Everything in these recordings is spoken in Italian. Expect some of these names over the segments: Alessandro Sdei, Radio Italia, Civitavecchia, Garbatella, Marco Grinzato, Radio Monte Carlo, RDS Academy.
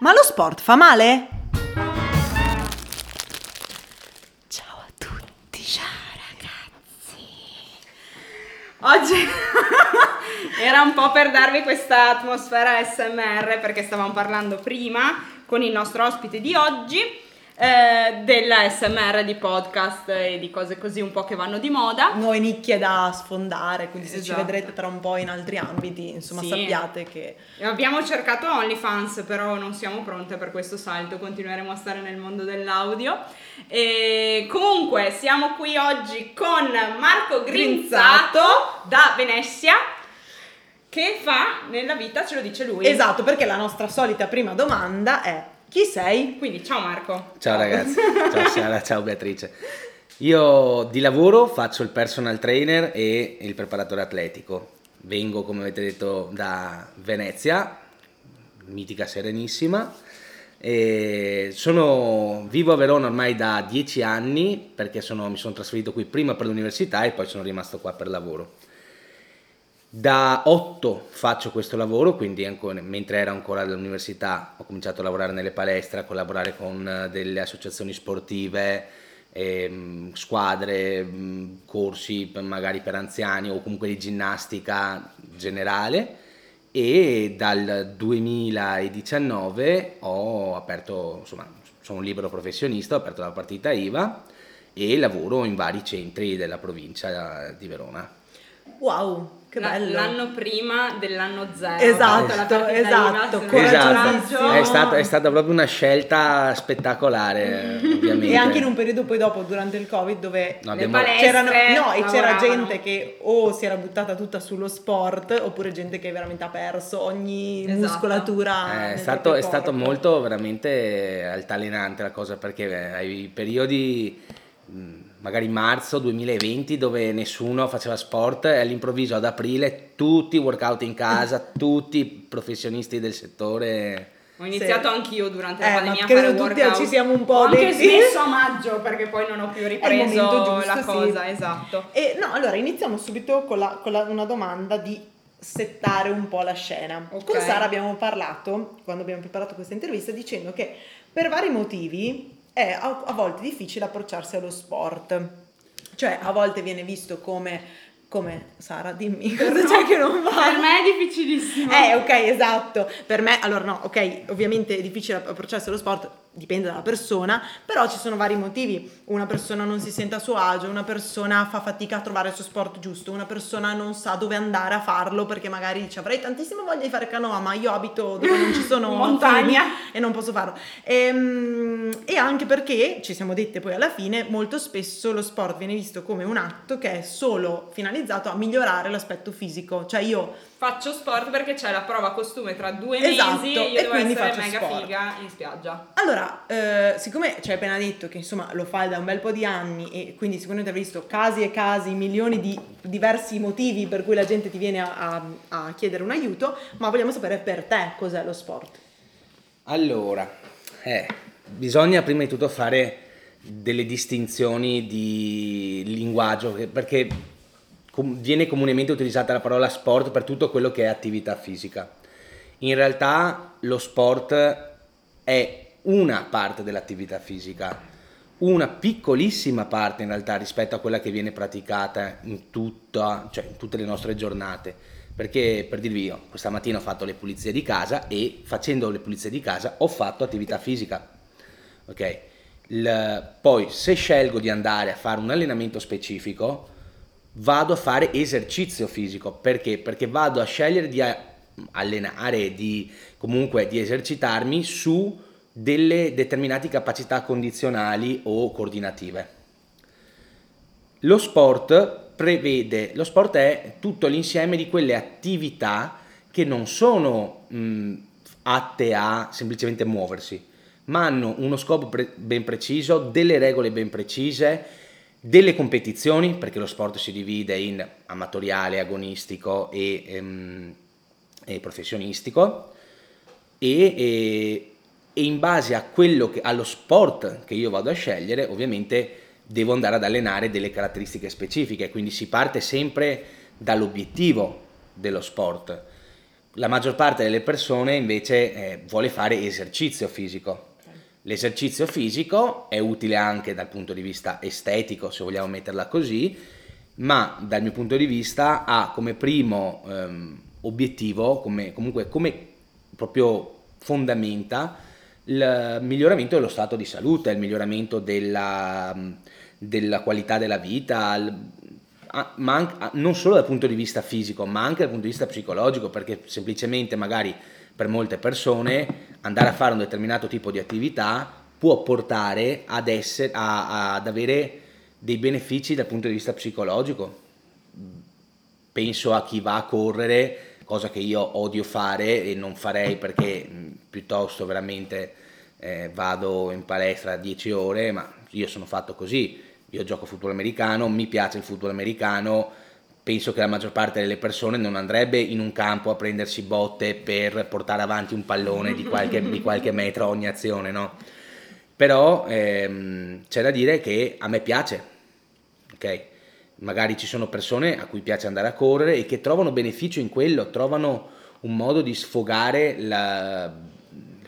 Ma lo sport fa male? Ciao a tutti. Ciao ragazzi. Oggi era un po' per darvi questa atmosfera ASMR, perché stavamo parlando prima con il nostro ospite di oggi della ASMR, di podcast e di cose così un po' che vanno di moda. Nuove nicchie da sfondare, quindi se ci vedrete tra un po' in altri ambiti, insomma sappiate che... Abbiamo cercato OnlyFans, però non siamo pronte per questo salto, continueremo a stare nel mondo dell'audio. E comunque siamo qui oggi con Marco Grinzato da Venezia. Che fa nella vita, ce lo dice lui. Esatto, perché la nostra solita prima domanda è: chi sei? Quindi ciao Marco. Ciao ragazzi, ciao Sara, ciao Beatrice. Io di lavoro faccio il personal trainer e il preparatore atletico. Vengo, come avete detto, da Venezia, mitica Serenissima. E vivo a Verona ormai da 10 anni, perché mi sono trasferito qui prima per l'università e poi sono rimasto qua per lavoro. Da 8 faccio questo lavoro, quindi mentre ero ancora all'università ho cominciato a lavorare nelle palestre, a collaborare con delle associazioni sportive, squadre, corsi magari per anziani o comunque di ginnastica generale, e dal 2019 ho aperto, insomma sono un libero professionista, ho aperto la partita IVA e lavoro in vari centri della provincia di Verona. Wow! Che bello. L'anno prima dell'anno zero. Esatto, coraggiosissimo. È stata proprio una scelta spettacolare, ovviamente. E anche in un periodo poi dopo, durante il Covid, dove c'era gente che o si era buttata tutta sullo sport, oppure gente che veramente ha perso ogni muscolatura. È stato molto veramente altalenante la cosa, perché ai periodi... magari marzo 2020, dove nessuno faceva sport, e all'improvviso ad aprile tutti workout in casa, tutti professionisti del settore. Ho iniziato anch'io durante la pandemia a fare workout. Ci siamo un po' anche smesso a maggio, perché poi non ho più ripreso la cosa, esatto. E no, allora iniziamo subito con una domanda di settare un po' la scena. Okay. Con Sara abbiamo parlato, quando abbiamo preparato questa intervista, dicendo che per vari motivi è a volte difficile approcciarsi allo sport, cioè a volte viene visto come Sara, dimmi cosa c'è che non va. Per me è difficilissimo. Ok, esatto, per me, allora no, ok, ovviamente è difficile approcciarsi allo sport, dipende dalla persona, però ci sono vari motivi. Una persona non si sente a suo agio, una persona fa fatica a trovare il suo sport giusto, una persona non sa dove andare a farlo, perché magari dice: avrei tantissima voglia di fare canoa, ma io abito dove non ci sono montagne e non posso farlo. E anche perché, ci siamo dette poi alla fine, molto spesso lo sport viene visto come un atto che è solo finalizzato a migliorare l'aspetto fisico, cioè io faccio sport perché c'è la prova costume tra 2 mesi, io devo essere mega figa in spiaggia. Allora, siccome ci hai appena detto che insomma lo fai da un bel po' di anni, e quindi secondo te hai visto casi e casi, milioni di diversi motivi per cui la gente ti viene a chiedere un aiuto, ma vogliamo sapere per te cos'è lo sport. Allora, bisogna prima di tutto fare delle distinzioni di linguaggio, perché viene comunemente utilizzata la parola sport per tutto quello che è attività fisica. In realtà lo sport è una parte dell'attività fisica, una piccolissima parte in realtà rispetto a quella che viene praticata in tutte le nostre giornate. Perché, per dirvi, io questa mattina ho fatto le pulizie di casa e facendo le pulizie di casa ho fatto attività fisica. Ok? Poi se scelgo di andare a fare un allenamento specifico, vado a fare esercizio fisico. Perché? Perché vado a scegliere di allenare, di esercitarmi su delle determinate capacità condizionali o coordinative. Lo sport è tutto l'insieme di quelle attività che non sono atte a semplicemente muoversi, ma hanno uno scopo ben preciso, delle regole ben precise, delle competizioni, perché lo sport si divide in amatoriale, agonistico e professionistico, e in base a allo sport che io vado a scegliere, ovviamente devo andare ad allenare delle caratteristiche specifiche, quindi si parte sempre dall'obiettivo dello sport. La maggior parte delle persone invece vuole fare esercizio fisico. L'esercizio fisico è utile anche dal punto di vista estetico, se vogliamo metterla così, ma dal mio punto di vista ha come primo obiettivo, come proprio fondamenta, il miglioramento dello stato di salute, il miglioramento della qualità della vita, ma anche, non solo dal punto di vista fisico, ma anche dal punto di vista psicologico, perché semplicemente magari per molte persone andare a fare un determinato tipo di attività può portare ad avere dei benefici dal punto di vista psicologico. Penso a chi va a correre, cosa che io odio fare e non farei, perché piuttosto veramente vado in palestra 10 ore, ma io sono fatto così. Io gioco a football americano, mi piace il football americano, penso che la maggior parte delle persone non andrebbe in un campo a prendersi botte per portare avanti un pallone di qualche metro ogni azione, no? Però c'è da dire che a me piace, ok? Magari ci sono persone a cui piace andare a correre e che trovano beneficio in quello, trovano un modo di sfogare le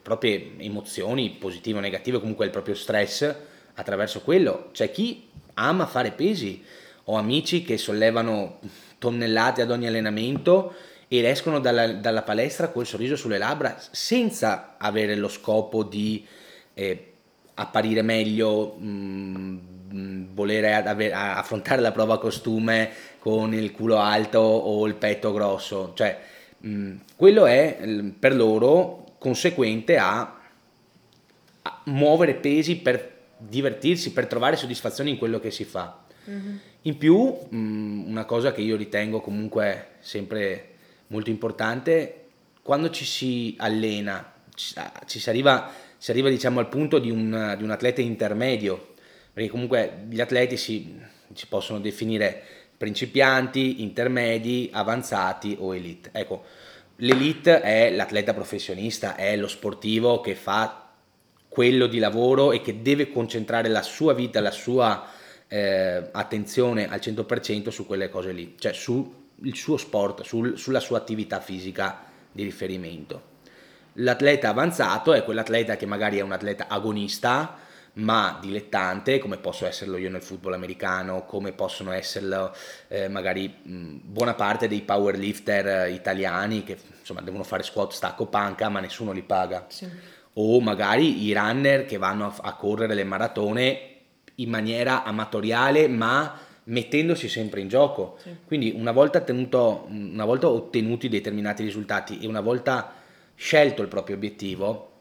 proprie emozioni, positive o negative, comunque il proprio stress, attraverso quello. C'è chi ama fare pesi, ho amici che sollevano tonnellate ad ogni allenamento e escono dalla palestra col sorriso sulle labbra, senza avere lo scopo di apparire meglio, volere affrontare la prova costume con il culo alto o il petto grosso, cioè quello è per loro conseguente a muovere pesi per divertirsi, per trovare soddisfazione in quello che si fa. Mm-hmm. In più, una cosa che io ritengo comunque sempre molto importante, quando ci si allena, si arriva diciamo al punto di un atleta intermedio, perché comunque gli atleti si possono definire principianti, intermedi, avanzati o elite. Ecco, l'elite è l'atleta professionista, è lo sportivo che fa quello di lavoro e che deve concentrare la sua vita, la sua attenzione al 100% su quelle cose lì, cioè sul suo sport, sulla sua attività fisica di riferimento. L'atleta avanzato è quell'atleta che magari è un atleta agonista, ma dilettante, come posso esserlo io nel football americano, come possono esserlo magari buona parte dei powerlifter italiani, che insomma devono fare squat, stacco, panca, ma nessuno li paga. Sì. O magari i runner che vanno a correre le maratone in maniera amatoriale, ma mettendosi sempre in gioco. Sì. Quindi una volta ottenuti determinati risultati e una volta scelto il proprio obiettivo,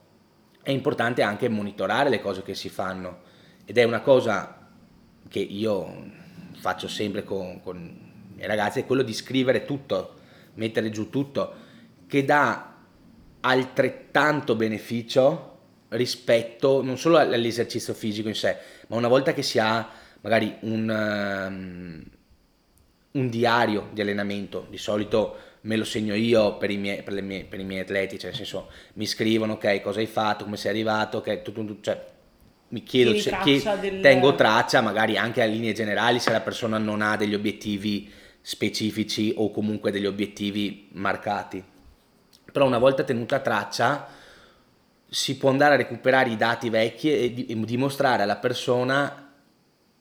è importante anche monitorare le cose che si fanno, ed è una cosa che io faccio sempre con i ragazzi, è quello di scrivere tutto, mettere giù tutto, che dà altrettanto beneficio rispetto non solo all'esercizio fisico in sé, ma una volta che si ha magari un diario di allenamento. Di solito me lo segno io per i miei atleti, cioè nel senso mi scrivono ok, cosa hai fatto, come sei arrivato, ok, cioè mi chiedo tengo traccia, magari anche a linee generali, se la persona non ha degli obiettivi specifici o comunque degli obiettivi marcati. Però una volta tenuta traccia si può andare a recuperare i dati vecchi e dimostrare alla persona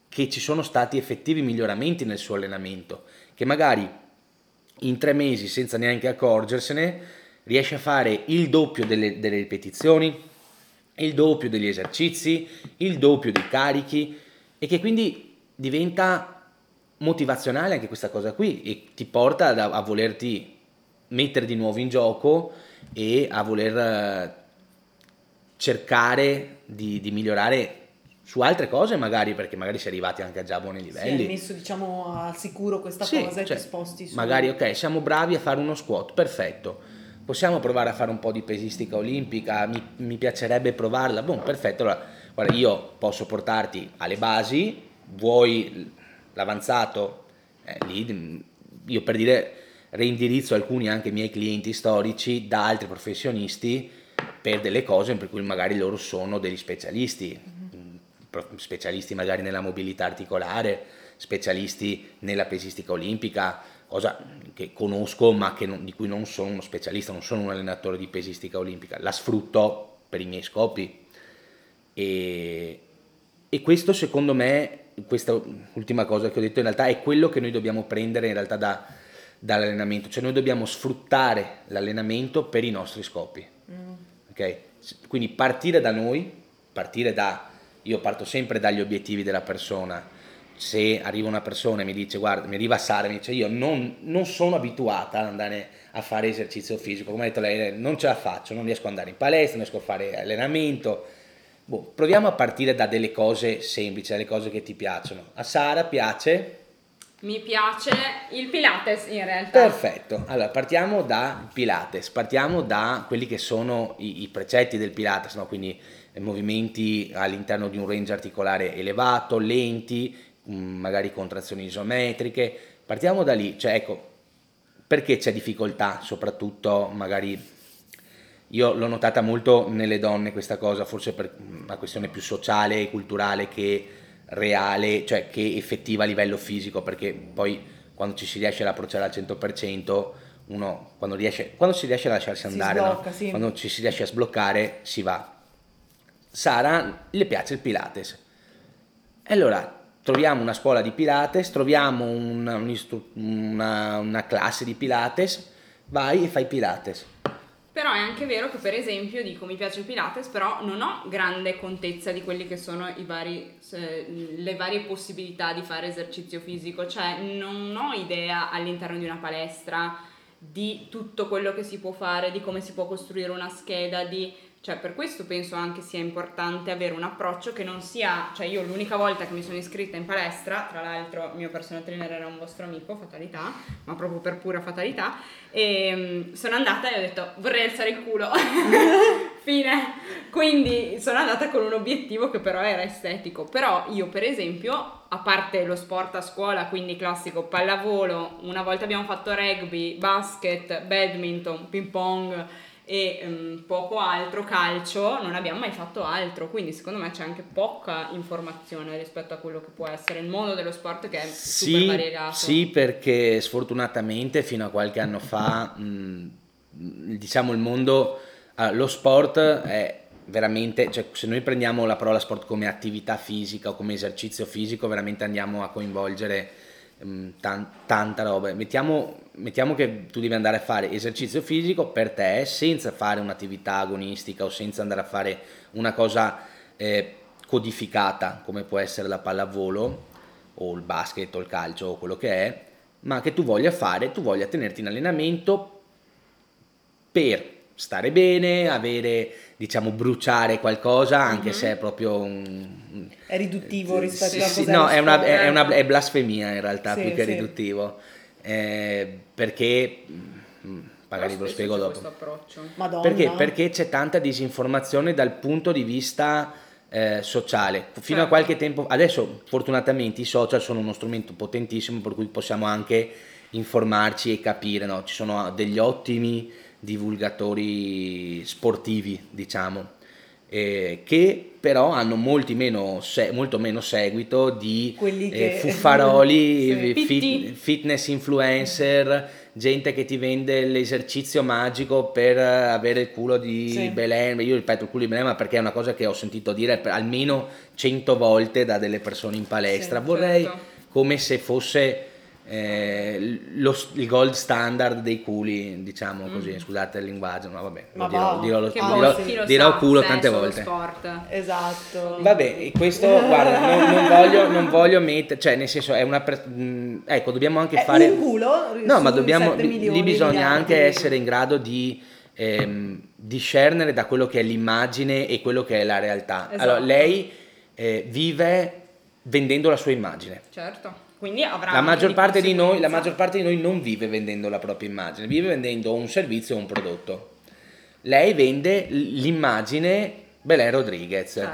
che ci sono stati effettivi miglioramenti nel suo allenamento, che magari in 3 mesi, senza neanche accorgersene, riesce a fare il doppio delle ripetizioni, il doppio degli esercizi, il doppio dei carichi, e che quindi diventa motivazionale anche questa cosa qui e ti porta a volerti mettere di nuovo in gioco e a voler cercare di migliorare su altre cose, magari perché magari si è arrivati anche a già buoni livelli. Si è messo diciamo al sicuro questa cosa, cioè, e ti sposti su. Magari ok, siamo bravi a fare uno squat, perfetto, possiamo provare a fare un po' di pesistica olimpica, mi piacerebbe provarla, boh, perfetto, allora guarda, io posso portarti alle basi, vuoi l'avanzato, lì io per dire reindirizzo alcuni anche miei clienti storici da altri professionisti per delle cose per cui magari loro sono degli specialisti, specialisti magari nella mobilità articolare, specialisti nella pesistica olimpica, cosa che conosco ma che non, di cui non sono uno specialista, non sono un allenatore di pesistica olimpica, la sfrutto per i miei scopi e questo secondo me, questa ultima cosa che ho detto in realtà è quello che noi dobbiamo prendere in realtà dall'allenamento, cioè noi dobbiamo sfruttare l'allenamento per i nostri scopi, okay? Quindi partire da noi, io parto sempre dagli obiettivi della persona. Se arriva una persona e mi dice guarda, mi arriva Sara e mi dice io non sono abituata ad andare a fare esercizio fisico, come ha detto lei, non ce la faccio, non riesco ad andare in palestra, non riesco a fare allenamento, proviamo a partire da delle cose semplici, dalle cose che ti piacciono. A Sara piace? Mi piace il Pilates in realtà. Perfetto, allora partiamo da Pilates, partiamo da quelli che sono i precetti del Pilates, no? Quindi movimenti all'interno di un range articolare elevato, lenti, magari contrazioni isometriche, partiamo da lì, cioè ecco, perché c'è difficoltà soprattutto magari, io l'ho notata molto nelle donne questa cosa, forse per una questione più sociale e culturale che reale, cioè che effettiva a livello fisico, perché poi quando ci si riesce ad approcciare al 100%, uno quando si riesce a lasciarsi andare, sblocca, no? Sì. Quando ci si riesce a sbloccare si va. Sara le piace il Pilates, e allora troviamo una scuola di Pilates, troviamo una classe di Pilates, vai e fai Pilates. Però è anche vero che per esempio dico mi piace il Pilates, però non ho grande contezza di quelli che sono le varie possibilità di fare esercizio fisico, cioè non ho idea all'interno di una palestra di tutto quello che si può fare, di come si può costruire una scheda, cioè per questo penso anche sia importante avere un approccio che non sia, cioè io l'unica volta che mi sono iscritta in palestra, tra l'altro il mio personal trainer era un vostro amico, fatalità, ma proprio per pura fatalità, e sono andata e ho detto vorrei alzare il culo, fine, quindi sono andata con un obiettivo che però era estetico, però io per esempio, a parte lo sport a scuola, quindi classico pallavolo, una volta abbiamo fatto rugby, basket, badminton, ping pong, e poco altro, calcio, non abbiamo mai fatto altro, quindi secondo me c'è anche poca informazione rispetto a quello che può essere il mondo dello sport, che è super variegato. Sì, perché sfortunatamente fino a qualche anno fa diciamo il mondo, lo sport è veramente, cioè se noi prendiamo la parola sport come attività fisica o come esercizio fisico, veramente andiamo a coinvolgere tanta roba. Mettiamo che tu devi andare a fare esercizio fisico per te senza fare un'attività agonistica o senza andare a fare una cosa codificata come può essere la pallavolo o il basket o il calcio o quello che è, ma che tu voglia fare, tu voglia tenerti in allenamento per stare bene, avere, diciamo, bruciare qualcosa, anche se è proprio è riduttivo rispetto a cosa no, è blasfemia in realtà, più che riduttivo, perché magari ve lo spiego dopo. Madonna. Perché c'è tanta disinformazione dal punto di vista sociale, fino a qualche tempo, adesso fortunatamente i social sono uno strumento potentissimo per cui possiamo anche informarci e capire, no? Ci sono degli ottimi divulgatori sportivi, diciamo, che però hanno molto meno seguito di fuffaroli, fitness influencer, gente che ti vende l'esercizio magico per avere il culo di Belen. Io ripeto il culo di Belen, ma perché è una cosa che ho sentito dire per almeno 100 volte da delle persone in palestra. Vorrei come se fosse il gold standard dei culi, diciamo così, scusate il linguaggio, ma vabbè, dirò culo tante volte. Sport. Esatto. Vabbè, questo guarda, non voglio mettere, cioè nel senso è una ecco, dobbiamo anche fare un culo. No, ma dobbiamo lì bisogna anche essere in grado di discernere da quello che è l'immagine e quello che è la realtà. Esatto. Allora, lei vive vendendo la sua immagine. Certo. Quindi avrà la maggior parte di noi non vive vendendo la propria immagine, vive vendendo un servizio o un prodotto. Lei vende l'immagine Belen Rodriguez,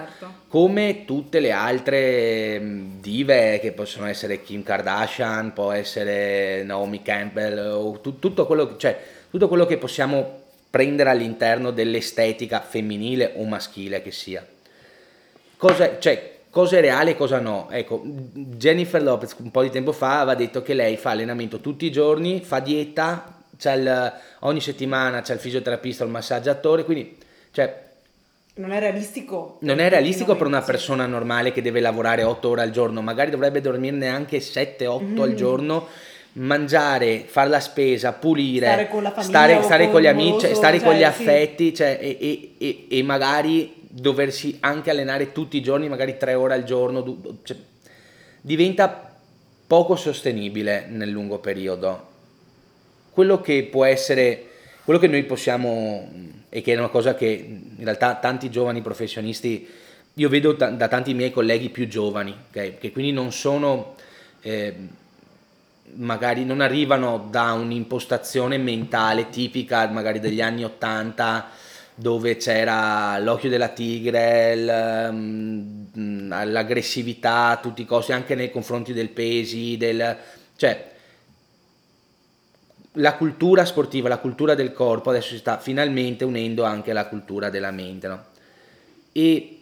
come tutte le altre dive che possono essere Kim Kardashian, può essere Naomi Campbell, o tutto quello che possiamo prendere all'interno dell'estetica femminile o maschile che sia. cosa è reale e cosa no. Ecco, Jennifer Lopez un po' di tempo fa aveva detto che lei fa allenamento tutti i giorni, fa dieta, ogni settimana c'è il fisioterapista, il massaggiatore, quindi cioè non è realistico. Non è realistico per una persona normale che deve lavorare 8 ore al giorno, magari dovrebbe dormirne anche 7-8 al giorno, mangiare, fare la spesa, pulire, stare con la famiglia, stare con gli amici, stare con gli affetti, cioè, e magari doversi anche allenare tutti i giorni, magari 3 ore al giorno, cioè, diventa poco sostenibile nel lungo periodo. Quello che può essere, quello che noi possiamo, e che è una cosa che in realtà tanti giovani professionisti, io vedo da tanti miei colleghi più giovani, okay? Che quindi non sono, magari non arrivano da un'impostazione mentale tipica magari degli anni 80, dove c'era l'occhio della tigre, l'aggressività a tutti i costi, anche nei confronti del pesi, cioè la cultura sportiva, la cultura del corpo adesso si sta finalmente unendo anche alla cultura della mente, no? E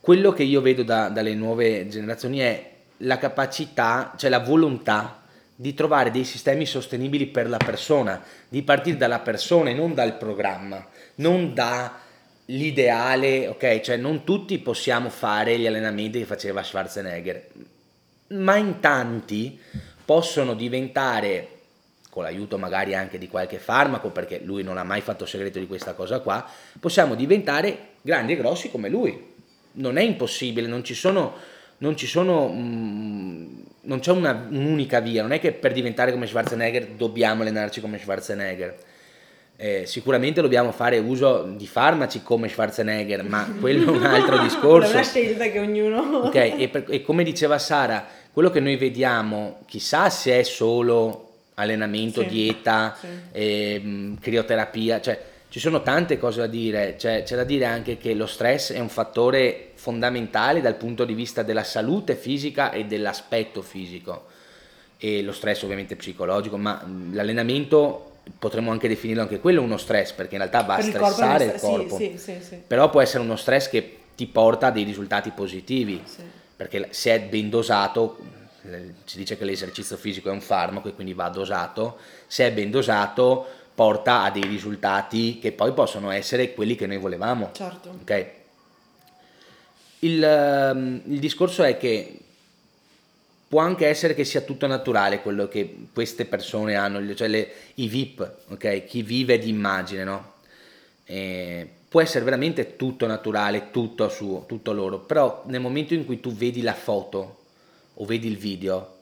quello che io vedo dalle nuove generazioni è la capacità, cioè la volontà di trovare dei sistemi sostenibili per la persona, di partire dalla persona e non dal programma, non dall'ideale, ok? Cioè non tutti possiamo fare gli allenamenti che faceva Schwarzenegger, ma in tanti possono diventare, con l'aiuto magari anche di qualche farmaco, perché lui non ha mai fatto segreto di questa cosa qua, possiamo diventare grandi e grossi come lui. Non è impossibile, non c'è un'unica via, non è che per diventare come Schwarzenegger dobbiamo allenarci come Schwarzenegger. Sicuramente dobbiamo fare uso di farmaci come Schwarzenegger, ma quello è un altro discorso. È una scelta che ognuno... Okay, e come diceva Sara, quello che noi vediamo, chissà se è solo... allenamento, sì, dieta, sì. Crioterapia, cioè ci sono tante cose da dire, cioè, c'è da dire anche che lo stress è un fattore fondamentale dal punto di vista della salute fisica e dell'aspetto fisico, e lo stress ovviamente psicologico, ma l'allenamento potremmo anche definirlo anche quello uno stress, perché in realtà va a stressare il corpo, sì, sì, sì. Però può essere uno stress che ti porta a dei risultati positivi, sì. Perché se è ben dosato... Si dice che l'esercizio fisico è un farmaco e quindi va dosato, se è ben dosato porta a dei risultati che poi possono essere quelli che noi volevamo. Certo. Okay? Il discorso è che può anche essere che sia tutto naturale quello che queste persone hanno, cioè i VIP, okay? Chi vive di immagine, no? Può essere veramente tutto naturale, tutto suo, tutto loro, però nel momento in cui tu vedi la foto o vedi il video,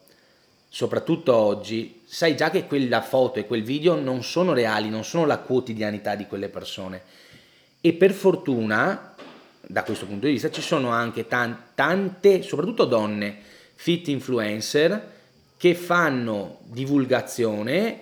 soprattutto oggi, sai già che quella foto e quel video non sono reali, non sono la quotidianità di quelle persone. E per fortuna, da questo punto di vista, ci sono anche tante, soprattutto donne, fit influencer, che fanno divulgazione,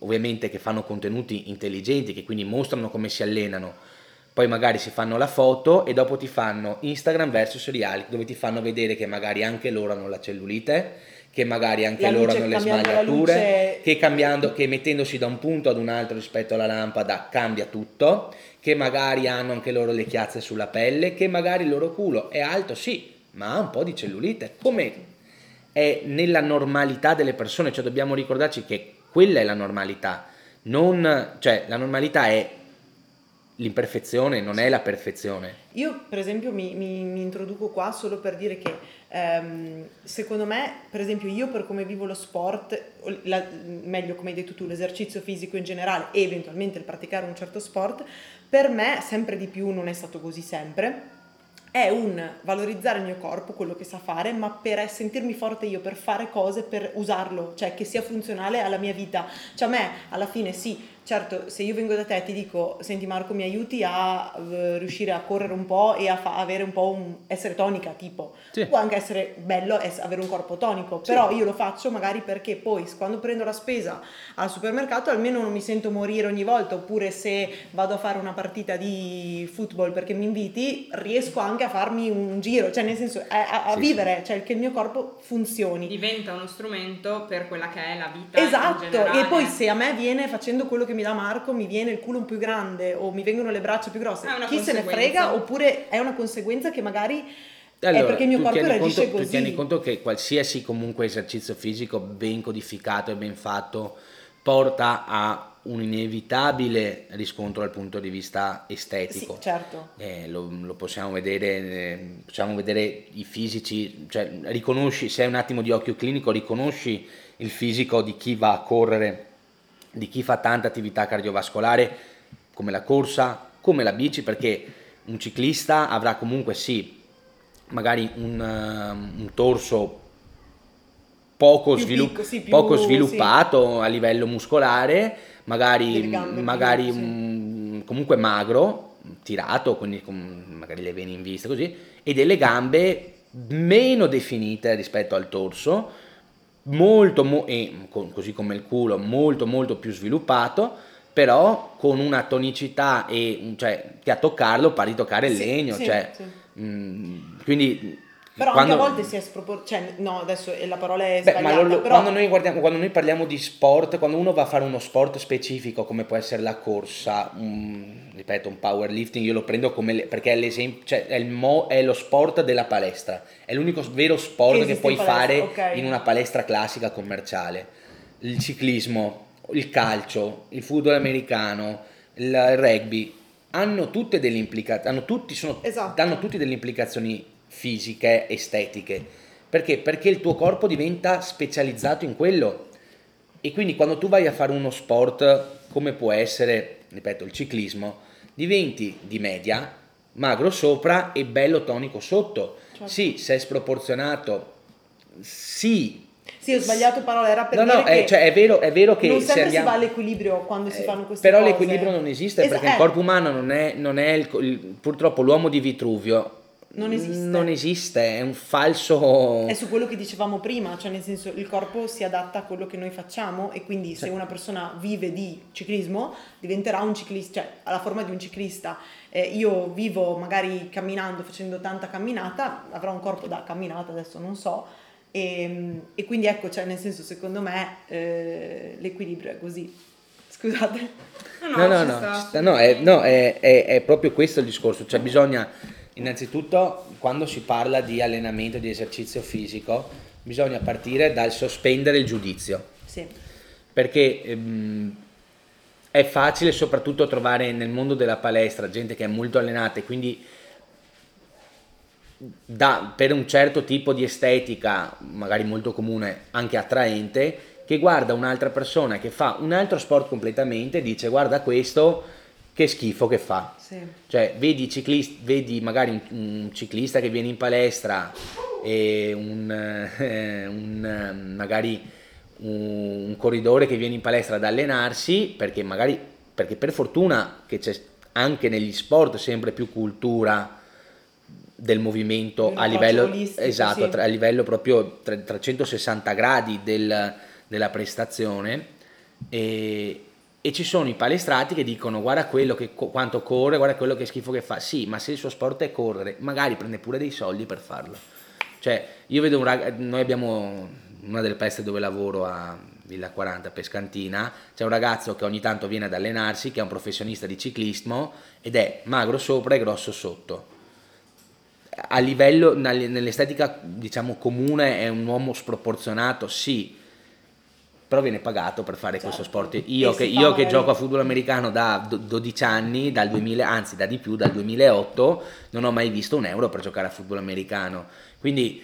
ovviamente che fanno contenuti intelligenti, che quindi mostrano come si allenano, poi magari si fanno la foto e dopo ti fanno Instagram versus reality, dove ti fanno vedere che magari anche loro hanno la cellulite, che magari anche loro hanno le smagliature, che mettendosi da un punto ad un altro rispetto alla lampada cambia tutto, che magari hanno anche loro le chiazze sulla pelle, che magari il loro culo è alto, sì, ma ha un po' di cellulite, come è nella normalità delle persone, cioè dobbiamo ricordarci che quella è la normalità, cioè la normalità è l'imperfezione, non è la perfezione. Io per esempio mi introduco qua solo per dire che secondo me, per esempio, io per come vivo lo sport, meglio come hai detto tu, l'esercizio fisico in generale e eventualmente il praticare un certo sport, per me sempre di più, non è stato così sempre, è un valorizzare il mio corpo, quello che sa fare, ma per sentirmi forte io, per fare cose, per usarlo, cioè che sia funzionale alla mia vita. Cioè a me, alla fine, sì, certo, se io vengo da te e ti dico, senti Marco, mi aiuti a riuscire a correre un po' e a avere un po' essere tonica, tipo. Sì. Può anche essere bello avere un corpo tonico, sì. Però io lo faccio magari perché poi quando prendo la spesa al supermercato almeno non mi sento morire ogni volta, oppure se vado a fare una partita di football perché mi inviti, riesco anche a farmi un giro, cioè nel senso a sì, vivere, sì. Cioè che il mio corpo funzioni. Diventa uno strumento per quella che è la vita. Esatto, in generale. E poi se a me viene facendo quello che mi da Marco, mi viene il culo più grande o mi vengono le braccia più grosse, chi se ne frega, oppure è una conseguenza che magari Allora, è perché il mio corpo reagisce così. Tu tieni conto che qualsiasi comunque esercizio fisico ben codificato e ben fatto porta a un inevitabile riscontro dal punto di vista estetico. Sì, certo. Lo possiamo vedere, i fisici, cioè riconosci, se hai un attimo di occhio clinico, riconosci il fisico di chi va a correre, di chi fa tanta attività cardiovascolare, come la corsa, come la bici, perché un ciclista avrà comunque sì, magari un torso poco, poco sviluppato, sì, a livello muscolare, magari comunque magro, tirato, quindi magari le vene in vista così, e delle gambe meno definite rispetto al torso, così come il culo, molto più sviluppato, però con una tonicità, e cioè che a toccarlo pari toccare il legno, quindi però quando, anche a volte si è sproporzionato, cioè no, adesso la parola è sbagliata, però quando noi parliamo di sport, quando uno va a fare uno sport specifico come può essere la corsa, un powerlifting, io lo prendo perché è l'esempio, cioè è lo sport della palestra, è l'unico vero sport che puoi fare in una palestra classica commerciale. Il ciclismo, il calcio, il football americano, il rugby hanno tutte delle implicazioni, danno tutti delle implicazioni fisiche, estetiche, perché il tuo corpo diventa specializzato in quello, e quindi quando tu vai a fare uno sport come può essere, ripeto, il ciclismo, diventi di media magro sopra e bello tonico sotto, certo. Sì, sei sproporzionato, sì, ho sbagliato parola, era per dire che cioè è vero che non sempre si va all'equilibrio quando si fanno queste cose. Però l'equilibrio non esiste, perché il corpo umano non è purtroppo l'uomo di Vitruvio non esiste, è un falso. È su quello che dicevamo prima, cioè nel senso il corpo si adatta a quello che noi facciamo, e quindi se una persona vive di ciclismo diventerà un ciclista, cioè alla forma di un ciclista. Io vivo magari camminando, facendo tanta camminata, avrò un corpo da camminata, adesso non so. E quindi ecco, cioè nel senso, secondo me l'equilibrio è così. Scusate. È proprio questo il discorso, cioè bisogna innanzitutto, quando si parla di allenamento, di esercizio fisico, bisogna partire dal sospendere il giudizio, sì. Perché è facile soprattutto trovare nel mondo della palestra gente che è molto allenata e quindi per un certo tipo di estetica, magari molto comune, anche attraente, che guarda un'altra persona che fa un altro sport completamente e dice: guarda questo che schifo che fa, sì. Cioè vedi magari un ciclista che viene in palestra e magari un corridore che viene in palestra ad allenarsi, perché per fortuna che c'è anche negli sport sempre più cultura del movimento a livello esatto, sì. A livello proprio 360 gradi della prestazione, e ci sono i palestrati che dicono: guarda quello che quanto corre, guarda quello che schifo che fa. Sì, ma se il suo sport è correre, magari prende pure dei soldi per farlo. Cioè io vedo noi abbiamo una delle palestre dove lavoro a Villa 40 Pescantina, c'è un ragazzo che ogni tanto viene ad allenarsi, che è un professionista di ciclismo ed è magro sopra e grosso sotto. A livello, nell'estetica diciamo comune, è un uomo sproporzionato, sì, però viene pagato per fare questo sport. Io che gioco a football americano da 12 anni, dal 2008, non ho mai visto un euro per giocare a football americano, quindi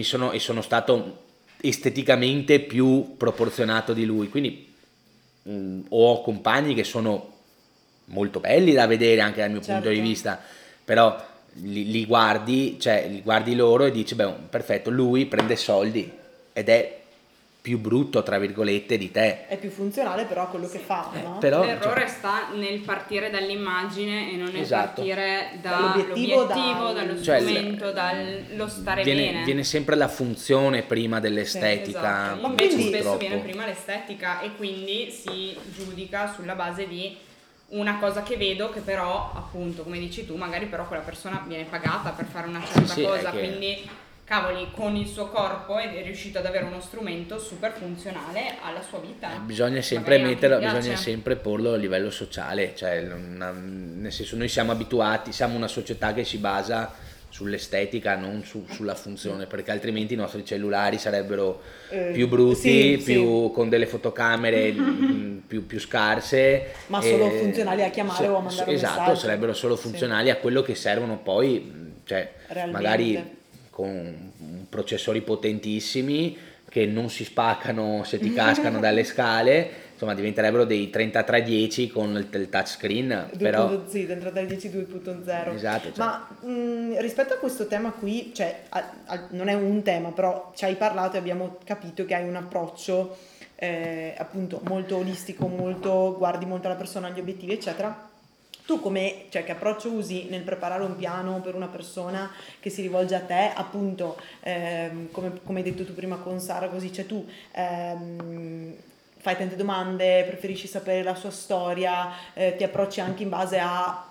sono stato esteticamente più proporzionato di lui, quindi ho compagni che sono molto belli da vedere anche dal mio punto di vista, però li guardi loro e dici: beh, perfetto, lui prende soldi ed è più brutto tra virgolette di te, è più funzionale però quello che fa, no? Però, l'errore sta nel partire dall'immagine e non nel partire dall'obiettivo, dallo strumento, dallo stare bene. Viene sempre la funzione prima dell'estetica, invece spesso viene prima l'estetica, e quindi si giudica sulla base di una cosa che vedo, che però appunto come dici tu magari però quella persona viene pagata per fare una certa cosa, quindi cavoli, con il suo corpo è riuscito ad avere uno strumento super funzionale alla sua vita. Bisogna sempre porlo a livello sociale, cioè nel senso, noi siamo abituati, siamo una società che si basa sull'estetica, non sulla funzione, perché altrimenti i nostri cellulari sarebbero più brutti, sì, più, sì, con delle fotocamere più scarse, ma solo funzionali a chiamare o a mandare un messaggio. Esatto, sarebbero solo funzionali, sì, a quello che servono poi, cioè realmente, magari con processori potentissimi che non si spaccano se ti cascano dalle scale, insomma diventerebbero dei 3310 con il touchscreen. Però... Sì, 3310 2.0. Esatto. Cioè. Ma rispetto a questo tema qui, cioè non è un tema, però ci hai parlato e abbiamo capito che hai un approccio appunto molto olistico, molto guardi molto alla persona, agli obiettivi, eccetera. Tu come, cioè, che approccio usi nel preparare un piano per una persona che si rivolge a te, appunto, come hai detto tu prima con Sara, così, cioè tu fai tante domande, preferisci sapere la sua storia, ti approcci anche in base a,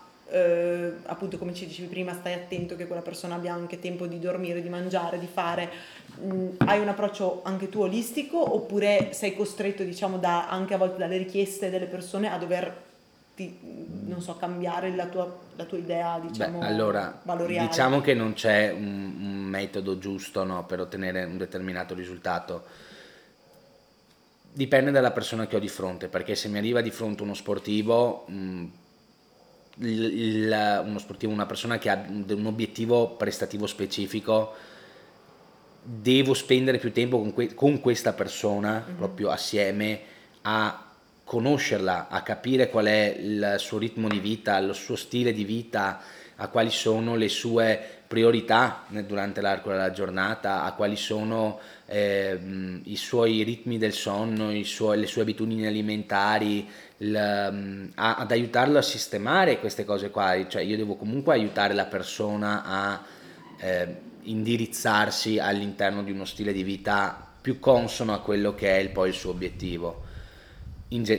appunto come ci dicevi prima, stai attento che quella persona abbia anche tempo di dormire, di mangiare, di fare, hai un approccio anche tu olistico, oppure sei costretto, diciamo, anche a volte dalle richieste delle persone a dover... non so, cambiare la tua idea, diciamo. Beh, allora, valoriale. Diciamo che non c'è un metodo giusto, no, per ottenere un determinato risultato. Dipende dalla persona che ho di fronte, perché se mi arriva di fronte uno sportivo, una persona che ha un obiettivo prestativo specifico, devo spendere più tempo con questa persona, mm-hmm, proprio assieme, a conoscerla, a capire qual è il suo ritmo di vita, lo suo stile di vita, a quali sono le sue priorità durante l'arco della giornata, a quali sono i suoi ritmi del sonno, le sue abitudini alimentari, ad aiutarlo a sistemare queste cose qua. Cioè io devo comunque aiutare la persona a indirizzarsi all'interno di uno stile di vita più consono a quello che è poi il suo obiettivo.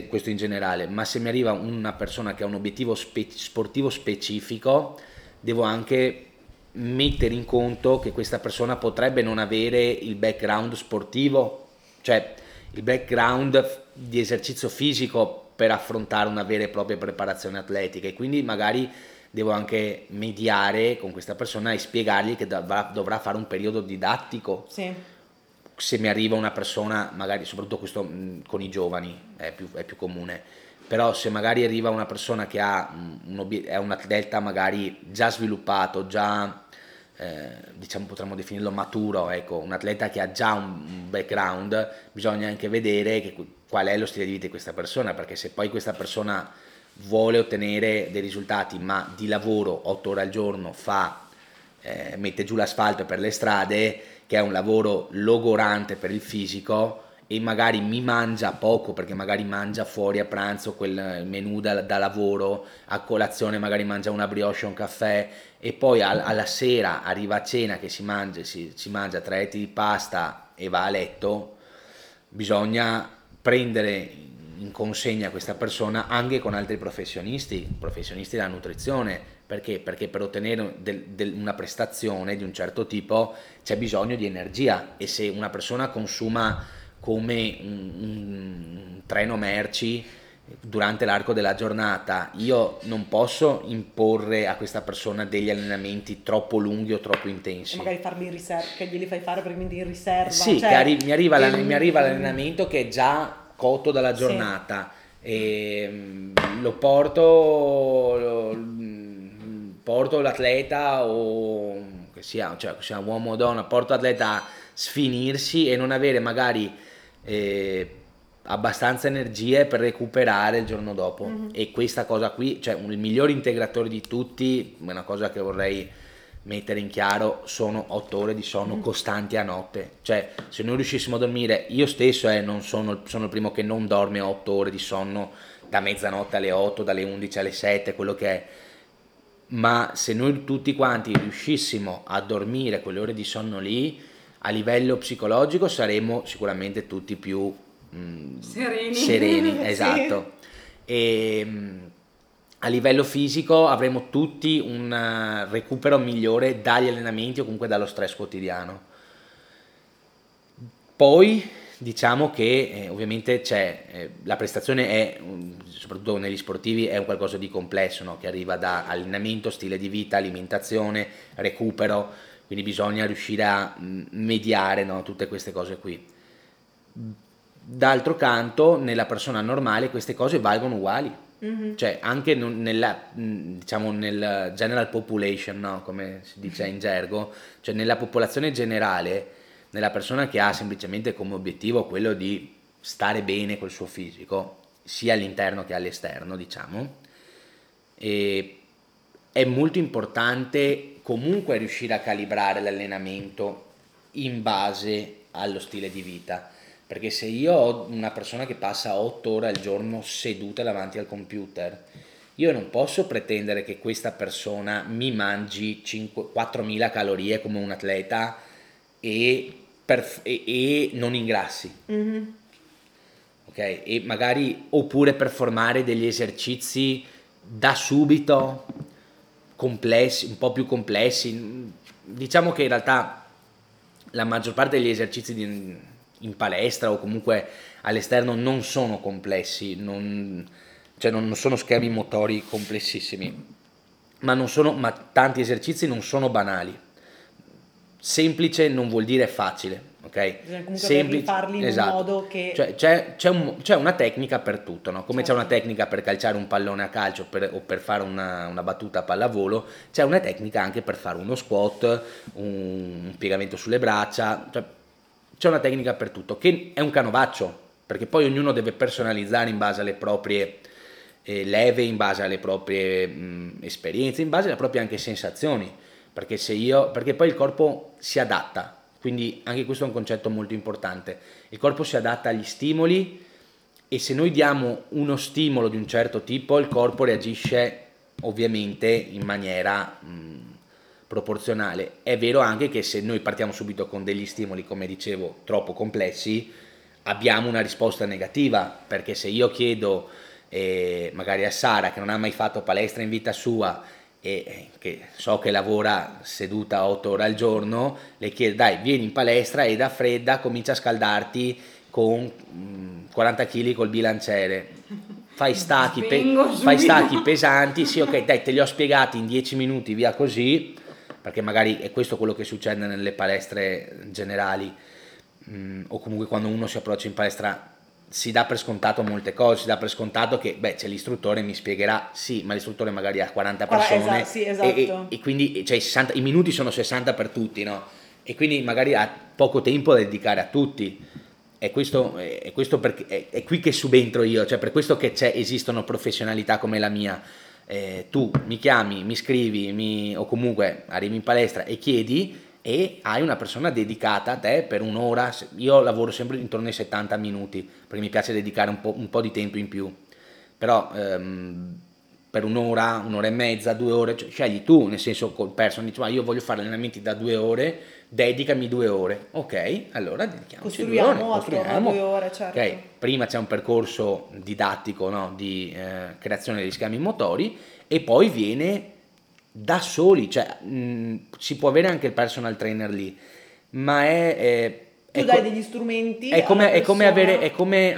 Questo in generale, ma se mi arriva una persona che ha un obiettivo sportivo specifico, devo anche mettere in conto che questa persona potrebbe non avere il background sportivo, cioè il background di esercizio fisico per affrontare una vera e propria preparazione atletica, e quindi magari devo anche mediare con questa persona e spiegargli che dovrà fare un periodo didattico. Sì. Se mi arriva una persona, magari soprattutto questo con i giovani è più comune, però se magari arriva una persona che è un atleta magari già sviluppato, già diciamo potremmo definirlo maturo, ecco, un atleta che ha già un background, bisogna anche vedere qual è lo stile di vita di questa persona, perché se poi questa persona vuole ottenere dei risultati ma di lavoro 8 ore al giorno mette giù l'asfalto per le strade, che è un lavoro logorante per il fisico, e magari mi mangia poco, perché magari mangia fuori a pranzo quel menù da lavoro, a colazione magari mangia una brioche o un caffè, e poi alla sera arriva a cena che si mangia 3 etti di pasta e va a letto, bisogna prendere in consegna questa persona anche con altri professionisti della nutrizione. Perché per ottenere una prestazione di un certo tipo c'è bisogno di energia, e se una persona consuma come un treno merci durante l'arco della giornata, io non posso imporre a questa persona degli allenamenti troppo lunghi o troppo intensi. E magari farli in riserva, che glieli fai fare praticamente in riserva. Sì, cioè... mi arriva l'allenamento che è già cotto dalla giornata, sì, e porto l'atleta, o che sia, cioè sia uomo o donna, porto l'atleta a sfinirsi e non avere magari abbastanza energie per recuperare il giorno dopo. Mm-hmm. E questa cosa qui, cioè il miglior integratore di tutti, una cosa che vorrei mettere in chiaro, sono 8 ore di sonno costanti a notte. Cioè se noi riuscissimo a dormire, io stesso sono il primo che non dorme 8 ore di sonno, da mezzanotte alle 8, dalle 11 alle 7, quello che è. Ma se noi tutti quanti riuscissimo a dormire quelle ore di sonno lì, a livello psicologico saremmo sicuramente tutti più sereni. Esatto. Sì. E a livello fisico avremo tutti un recupero migliore dagli allenamenti o comunque dallo stress quotidiano. Poi Diciamo che ovviamente c'è la prestazione è, soprattutto negli sportivi, è un qualcosa di complesso, no? Che arriva da allenamento, stile di vita, alimentazione, recupero, quindi bisogna riuscire a mediare, no? Tutte queste cose qui. D'altro canto, nella persona normale queste cose valgono uguali, mm-hmm. Cioè anche nel general population, no? Come si dice in gergo, cioè nella popolazione generale, nella persona che ha semplicemente come obiettivo quello di stare bene col suo fisico, sia all'interno che all'esterno, diciamo, e è molto importante comunque riuscire a calibrare l'allenamento in base allo stile di vita, perché se io ho una persona che passa 8 ore al giorno seduta davanti al computer, io non posso pretendere che questa persona mi mangi 4.000 calorie come un atleta e non ingrassi, mm-hmm. Ok? E magari oppure performare degli esercizi da subito complessi, un po' più complessi. Diciamo che in realtà la maggior parte degli esercizi in palestra o comunque all'esterno non sono complessi, non sono schemi motori complessissimi, ma tanti esercizi non sono banali. Semplice non vuol dire facile, ok? Comunque semplice, farli in esatto. Un modo che... Cioè, c'è una tecnica per tutto, no? Come certo. C'è una tecnica per calciare un pallone a calcio o per fare una battuta a pallavolo, c'è una tecnica anche per fare uno squat, un piegamento sulle braccia, cioè, c'è una tecnica per tutto, che è un canovaccio, perché poi ognuno deve personalizzare in base alle proprie leve, in base alle proprie esperienze, in base alle proprie anche sensazioni. Perché poi il corpo si adatta, quindi anche questo è un concetto molto importante. Il corpo si adatta agli stimoli e se noi diamo uno stimolo di un certo tipo, il corpo reagisce ovviamente in maniera proporzionale. È vero anche che se noi partiamo subito con degli stimoli, come dicevo, troppo complessi, abbiamo una risposta negativa, perché se io chiedo magari a Sara, che non ha mai fatto palestra in vita sua, e che so che lavora seduta 8 ore al giorno, le chiedo dai vieni in palestra e da fredda comincia a scaldarti con 40 kg col bilanciere, fai stacchi pesanti, sì ok dai te li ho spiegati in 10 minuti via così, perché magari è questo quello che succede nelle palestre generali, o comunque quando uno si approccia in palestra si dà per scontato molte cose, si dà per scontato che c'è l'istruttore, mi spiegherà, sì, ma l'istruttore magari ha 40 persone, esatto. E quindi cioè, i minuti sono 60 per tutti, no? E quindi magari ha poco tempo da dedicare a tutti. È questo perché è qui che subentro io, cioè per questo che esistono professionalità come la mia. Tu mi chiami, mi scrivi, o comunque arrivi in palestra e chiedi e hai una persona dedicata a te per un'ora. Io lavoro sempre intorno ai 70 minuti perché mi piace dedicare un po' di tempo in più, però per un'ora, un'ora e mezza, 2 ore, cioè, scegli tu, nel senso col person dici, io voglio fare allenamenti da 2 ore, dedicami 2 ore, ok, allora dedichiamoci 2 ore, costruiamo 2 ore, certo. Okay. Prima c'è un percorso didattico, no? Di creazione degli schemi motori e poi viene da soli, si può avere anche il personal trainer lì, ma tu dai degli strumenti, è come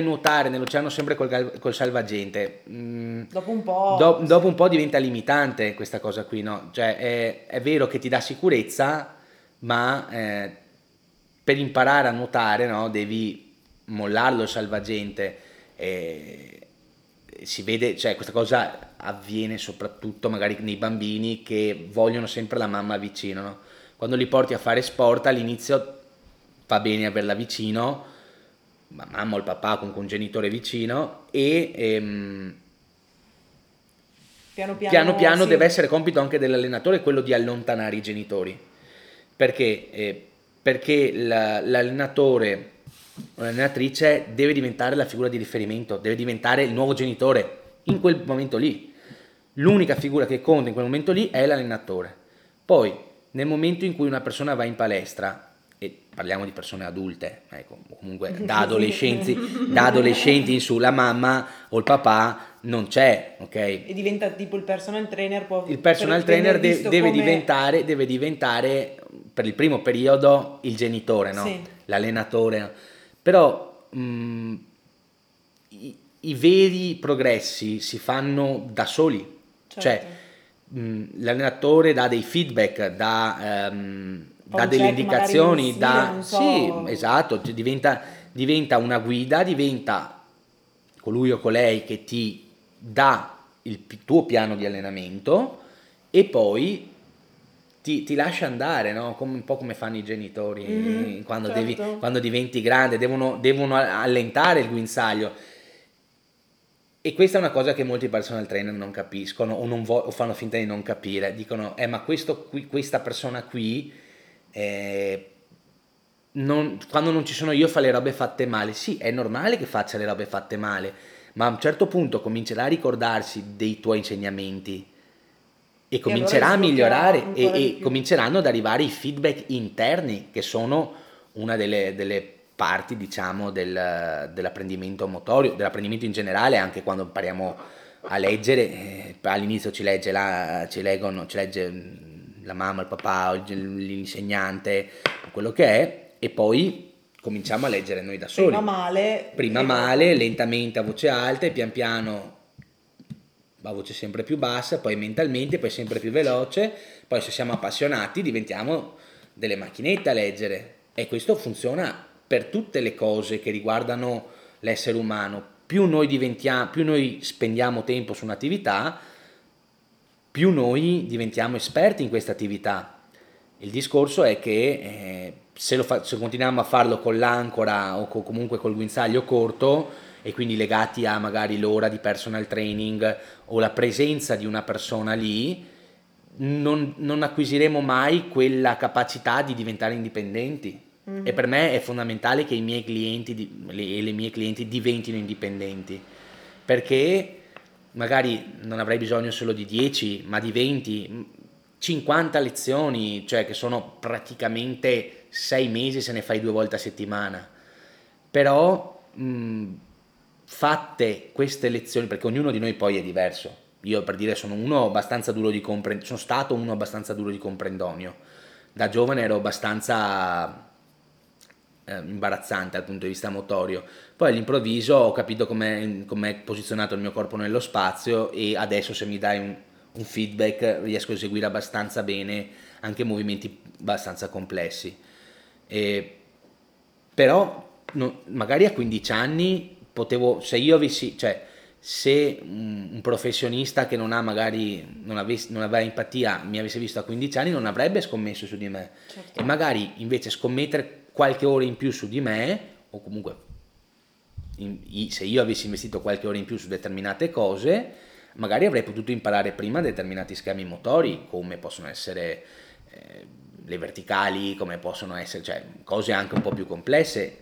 nuotare nell'oceano sempre col salvagente, dopo un po' diventa limitante questa cosa qui, no? Cioè è vero che ti dà sicurezza, ma per imparare a nuotare, no? Devi mollarlo il salvagente, si vede, questa cosa avviene soprattutto magari nei bambini che vogliono sempre la mamma vicino, no? Quando li porti a fare sport all'inizio va bene averla vicino, la mamma o il papà, con un genitore vicino, e piano piano sì. Deve essere compito anche dell'allenatore quello di allontanare i genitori, perché l'allenatore o l'allenatrice deve diventare la figura di riferimento, deve diventare il nuovo genitore in quel momento lì. L'unica figura che conta in quel momento lì è l'allenatore. Poi nel momento in cui una persona va in palestra, e parliamo di persone adulte, comunque da adolescenti in su, la mamma o il papà non c'è, ok? E diventa tipo il personal trainer deve diventare per il primo periodo il genitore, no? Sì. l'allenatore, però i veri progressi si fanno da soli, certo. Cioè l'allenatore dà dei feedback, dà delle indicazioni, sì, esatto, diventa una guida, diventa colui o colei che ti dà il tuo piano di allenamento e poi ti lascia andare, no? Un po' come fanno i genitori quando, certo. Quando diventi grande devono allentare il guinzaglio, e questa è una cosa che molti personal trainer non capiscono o fanno finta di non capire. Dicono ma questa persona qui quando non ci sono io fa le robe fatte male. Sì, è normale che faccia le robe fatte male, ma a un certo punto comincerà a ricordarsi dei tuoi insegnamenti e comincerà allora a migliorare e cominceranno ad arrivare i feedback interni, che sono una delle parti, diciamo, dell'apprendimento motorio, dell'apprendimento in generale. Anche quando impariamo a leggere, all'inizio ci legge la mamma, il papà, l'insegnante, quello che è, e poi cominciamo a leggere noi da soli. Prima male, lentamente a voce alta e pian piano a voce sempre più bassa, poi mentalmente, poi sempre più veloce, poi se siamo appassionati diventiamo delle macchinette a leggere. E questo funziona per tutte le cose che riguardano l'essere umano. Più noi spendiamo tempo su un'attività, più noi diventiamo esperti in questa attività. Il discorso è che se continuiamo a farlo con l'ancora o comunque col guinzaglio corto, e quindi legati a magari l'ora di personal training o la presenza di una persona lì, non acquisiremo mai quella capacità di diventare indipendenti. E per me è fondamentale che i miei clienti e le mie clienti diventino indipendenti, perché magari non avrei bisogno solo di 10, ma di 20, 50 lezioni, cioè che sono praticamente 6 mesi se ne fai 2 volte a settimana. Però fatte queste lezioni, perché ognuno di noi poi è diverso. Io, per dire, sono stato uno abbastanza duro di comprendonio. Da giovane ero abbastanza imbarazzante dal punto di vista motorio. Poi all'improvviso ho capito com'è posizionato il mio corpo nello spazio, e adesso se mi dai un feedback riesco a eseguire abbastanza bene anche movimenti abbastanza complessi. Però magari a 15 anni se un professionista che non ha magari non aveva empatia mi avesse visto a 15 anni, non avrebbe scommesso su di me, certo. E magari invece scommettere qualche ora in più su di me, o comunque se io avessi investito qualche ora in più su determinate cose, magari avrei potuto imparare prima determinati schemi motori, come possono essere le verticali, come possono essere cose anche un po' più complesse.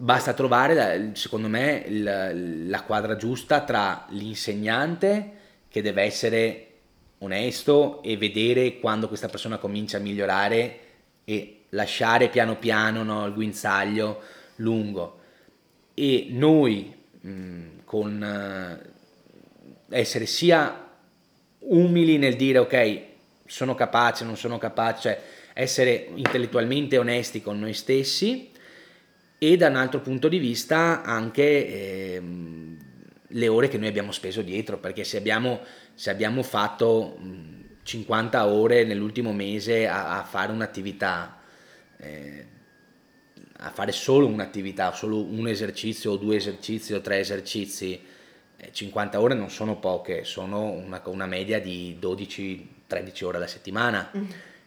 Basta trovare, secondo me, la quadra giusta tra l'insegnante, che deve essere onesto e vedere quando questa persona comincia a migliorare e lasciare piano piano, no, il guinzaglio lungo, e noi con essere sia umili nel dire ok, sono capace, non sono capace, cioè essere intellettualmente onesti con noi stessi, e da un altro punto di vista anche le ore che noi abbiamo speso dietro, perché se abbiamo fatto 50 ore nell'ultimo mese a fare un'attività, a fare solo un'attività, solo un esercizio o 2 esercizi o 3 esercizi, 50 ore non sono poche, sono una media di 12-13 ore alla settimana,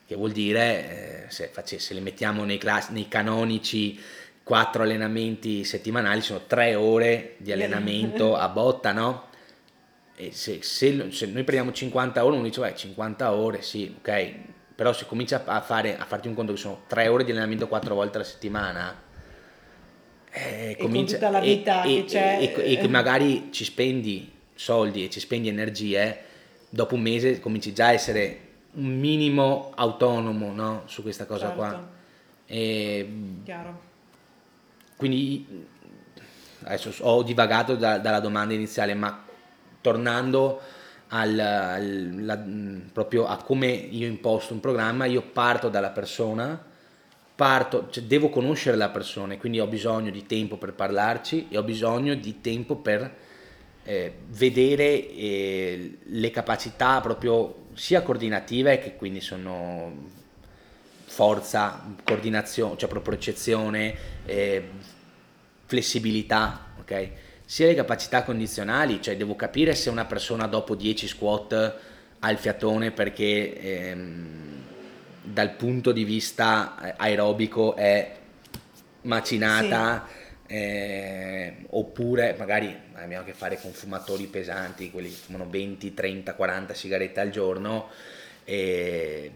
che vuol dire se le mettiamo nei canonici 4 allenamenti settimanali, sono 3 ore di allenamento a botta, no? E se noi prendiamo 50 ore, uno dice 50 ore, sì, ok, però se comincia a farti un conto che sono 3 ore di allenamento 4 volte alla settimana, comincia, con tutta la vita che c'è, e magari ci spendi soldi e ci spendi energie, dopo un mese cominci già a essere un minimo autonomo, no? Su questa cosa, certo. Qua chiaro. Quindi adesso ho divagato dalla domanda iniziale, ma tornando proprio a come io imposto un programma, io parto dalla persona, parto, cioè devo conoscere la persona, quindi ho bisogno di tempo per parlarci e ho bisogno di tempo per vedere le capacità proprio sia coordinative, che quindi sono forza, coordinazione, cioè propriocezione, flessibilità, ok? Sia le capacità condizionali, cioè devo capire se una persona dopo 10 squat ha il fiatone perché dal punto di vista aerobico è macinata, sì. Oppure magari abbiamo a che fare con fumatori pesanti, quelli che fumano 20, 30, 40 sigarette al giorno, ti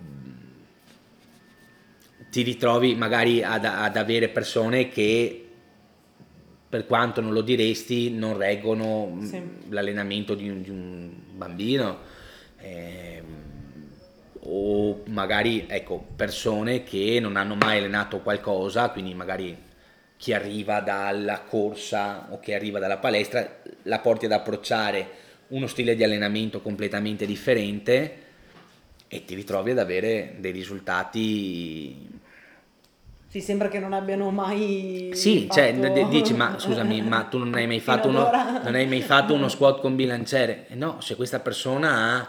ritrovi magari ad avere persone che, per quanto non lo diresti, non reggono, sì, l'allenamento di un bambino, o magari, ecco, persone che non hanno mai allenato qualcosa, quindi magari chi arriva dalla corsa o chi arriva dalla palestra la porti ad approcciare uno stile di allenamento completamente differente e ti ritrovi ad avere dei risultati. Ti sembra che non abbiano mai, sì, fatto... cioè dici, ma scusami, ma tu non hai mai fatto uno squat con bilanciere? No, se questa persona ha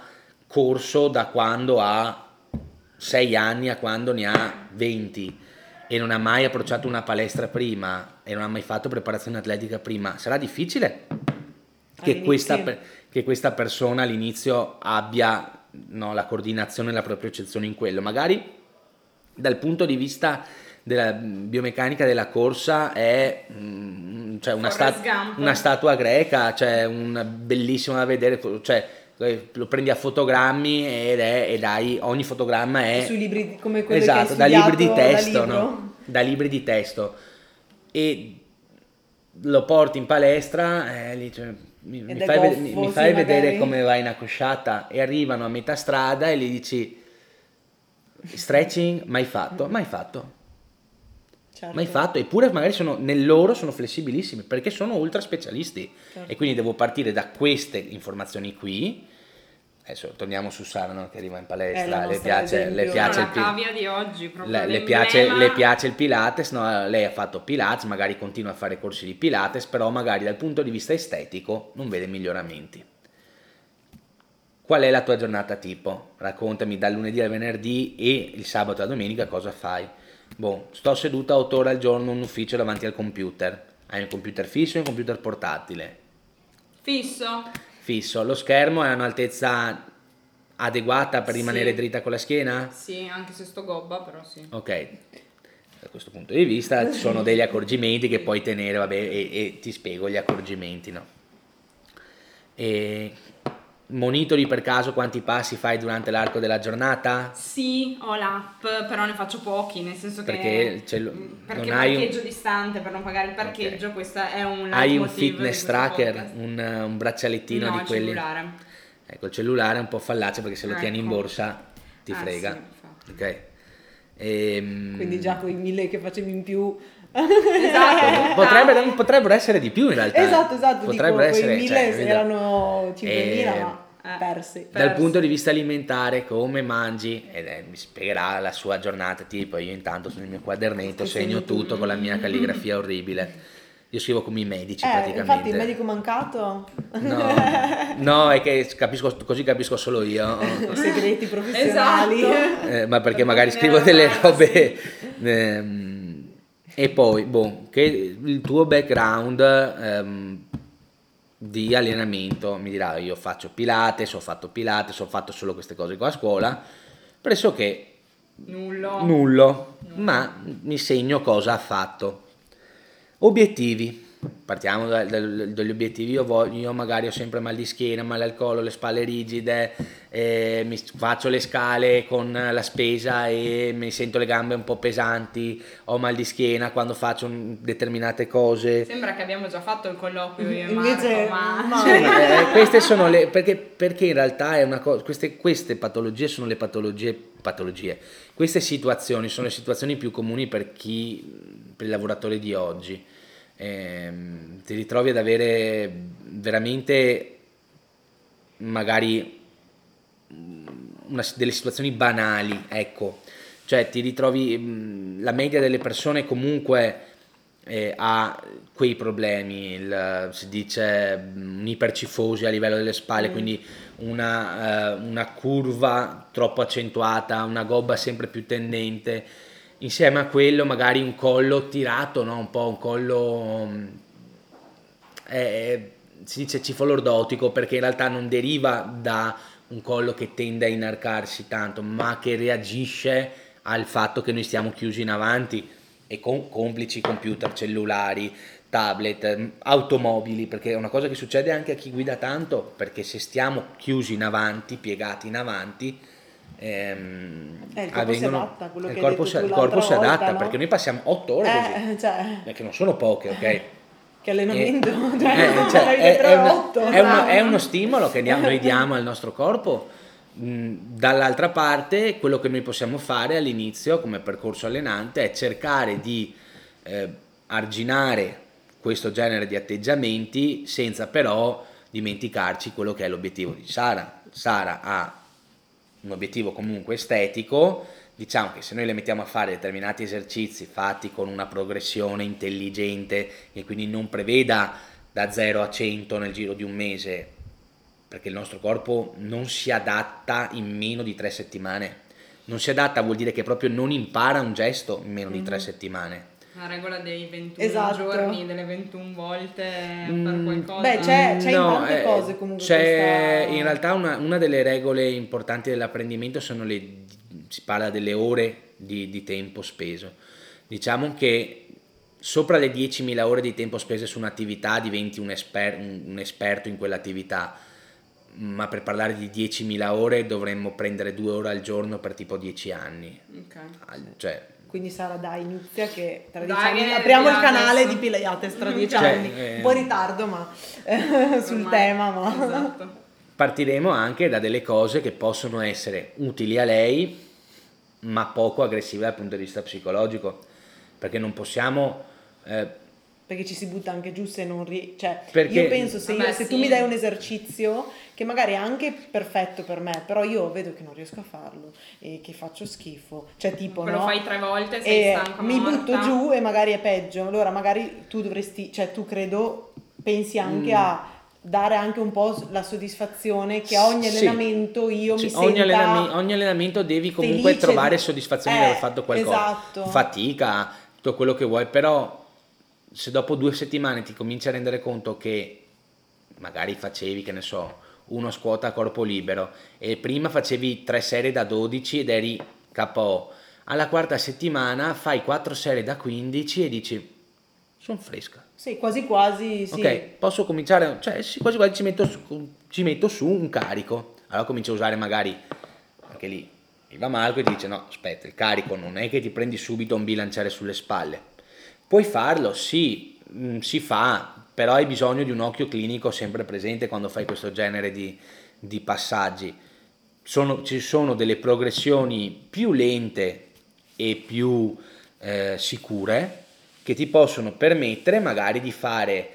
corso da quando ha 6 anni a quando ne ha 20 e non ha mai approcciato una palestra prima e non ha mai fatto preparazione atletica prima, sarà difficile che questa persona all'inizio abbia, no, la coordinazione e la propriocezione in quello. Magari dal punto di vista della biomeccanica della corsa è cioè una statua greca, cioè una bellissima da vedere, cioè lo prendi a fotogrammi ed hai, ogni fotogramma è sui libri, come quelli, esatto, che hai studiato, da libri di testo, no? Da libri di testo, e lo porti in palestra lì, cioè, mi fai vedere come vai in accosciata, e arrivano a metà strada e gli dici stretching mai fatto. Certo. Mai fatto, eppure magari sono flessibilissimi perché sono ultra specialisti, certo. E quindi devo partire da queste informazioni qui. Adesso torniamo su Sara, no? Che arriva in palestra, le piace il cavia di oggi, le piace il Pilates, no? Lei ha fatto Pilates, magari continua a fare corsi di Pilates, però magari dal punto di vista estetico non vede miglioramenti. Qual è la tua giornata tipo? Raccontami dal lunedì al venerdì, e il sabato e la domenica cosa fai? Sto seduta 8 ore al giorno in un ufficio davanti al computer. Hai un computer fisso e un computer portatile? Fisso. Lo schermo è a un'altezza adeguata per rimanere dritta con la schiena? Sì, anche se sto gobba, però sì. Ok, da questo punto di vista ci sono degli accorgimenti che puoi tenere, vabbè, e ti spiego gli accorgimenti, no? E... monitori per caso quanti passi fai durante l'arco della giornata? Sì, ho l'app, però ne faccio pochi, nel senso che perché non hai un parcheggio distante per non pagare il parcheggio, okay. Questa è un Hai un fitness tracker, un braccialettino, no, di quelli? Cellulare. Ecco, il cellulare è un po' fallace perché se lo tieni in borsa ti frega. Sì, ok. Quindi già quei 1000 che facevi in più. Esatto, potrebbero essere di più in realtà. Esatto, potrebbero essere 1000, cioè, erano 5000, ma persi. Dal punto di vista alimentare, come mangi? Mi spiegherà la sua giornata tipo. Io intanto nel mio quadernetto segno tutto con la mia calligrafia orribile. Io scrivo come i medici, praticamente. Infatti il medico mancato? No, è che capisco solo io. Segreti professionali. Esatto. Ma perché magari scrivo delle robe... E poi, che il tuo background di allenamento, mi dirà, io faccio Pilates, ho fatto solo queste cose qua a scuola, pressoché nullo, ma mi segno cosa ha fatto. Obiettivi, partiamo dagli obiettivi, io magari ho sempre mal di schiena, male al collo, le spalle rigide, mi faccio le scale con la spesa e mi sento le gambe un po' pesanti, ho mal di schiena quando faccio determinate cose. Sembra che abbiamo già fatto il colloquio io e Marco. Invece, ma... sì, queste sono le... perché in realtà è una cosa, queste patologie sono le patologie. Queste situazioni sono le situazioni più comuni per il lavoratore di oggi. Ti ritrovi ad avere veramente magari delle situazioni banali, ecco, Cioè ti ritrovi, la media delle persone comunque ha quei problemi, si dice un'ipercifosi a livello delle spalle, quindi una curva troppo accentuata, una gobba sempre più tendente, insieme a quello magari un collo tirato, no? Un po' un collo, si dice cifolordotico, perché in realtà non deriva da un collo che tende a inarcarsi tanto, ma che reagisce al fatto che noi stiamo chiusi in avanti e con complici computer, cellulari, tablet, automobili, perché è una cosa che succede anche a chi guida tanto, perché se stiamo chiusi in avanti, piegati in avanti, il corpo si adatta, no? Perché noi passiamo 8 ore così, cioè, che non sono poche, ok? Che allenamento, è uno stimolo che noi diamo al nostro corpo. Dall'altra parte, quello che noi possiamo fare all'inizio come percorso allenante è cercare di arginare questo genere di atteggiamenti senza però dimenticarci quello che è l'obiettivo di Sara. Sara ha un obiettivo comunque estetico. Diciamo che se noi le mettiamo a fare determinati esercizi fatti con una progressione intelligente, che quindi non preveda da 0 a 100 nel giro di un mese, perché il nostro corpo non si adatta in meno di 3 settimane. Non si adatta vuol dire che proprio non impara un gesto in meno di 3 settimane. La regola dei 21 giorni, delle 21 volte per qualcosa. Beh, c'è in tante cose comunque. C'è in realtà una delle regole importanti dell'apprendimento sono si parla delle ore di tempo speso. Diciamo che sopra le 10.000 ore di tempo spese su un'attività diventi un esperto in quell'attività, ma per parlare di 10.000 ore dovremmo prendere 2 ore al giorno per tipo 10 anni. Okay. Cioè, quindi Sara, dai, inizia che tra 10 anni apriamo il canale adesso di Pilates tra 10 anni, un po' in ritardo ma sul ormai, tema ma esatto. Partiremo anche da delle cose che possono essere utili a lei ma poco aggressive dal punto di vista psicologico, perché non possiamo perché ci si butta anche giù se non cioè, perché io penso se tu mi dai un esercizio che magari è anche perfetto per me, però io vedo che non riesco a farlo e che faccio schifo, cioè tipo lo fai 3 volte sei stanca, mi butto giù e magari è peggio. Allora magari tu dovresti, cioè tu credo pensi anche a dare anche un po' la soddisfazione che a ogni allenamento io mi senta ogni allenamento devi comunque felice, trovare soddisfazione di aver fatto qualcosa, esatto, fatica, tutto quello che vuoi, però se dopo 2 settimane ti cominci a rendere conto che magari facevi, che ne so, uno squat a corpo libero e prima facevi 3 serie da 12 ed eri KO, alla 4ª settimana fai 4 serie da 15 e dici sono fresca. Sì, quasi. Sì. Ok, posso cominciare, cioè sì, quasi ci metto su un carico. Allora comincio a usare magari, anche lì, mi va Marco e dice no, aspetta, il carico non è che ti prendi subito un bilanciere sulle spalle. Puoi farlo, sì, si fa, però hai bisogno di un occhio clinico sempre presente quando fai questo genere di passaggi. Ci sono delle progressioni più lente e più sicure che ti possono permettere magari di fare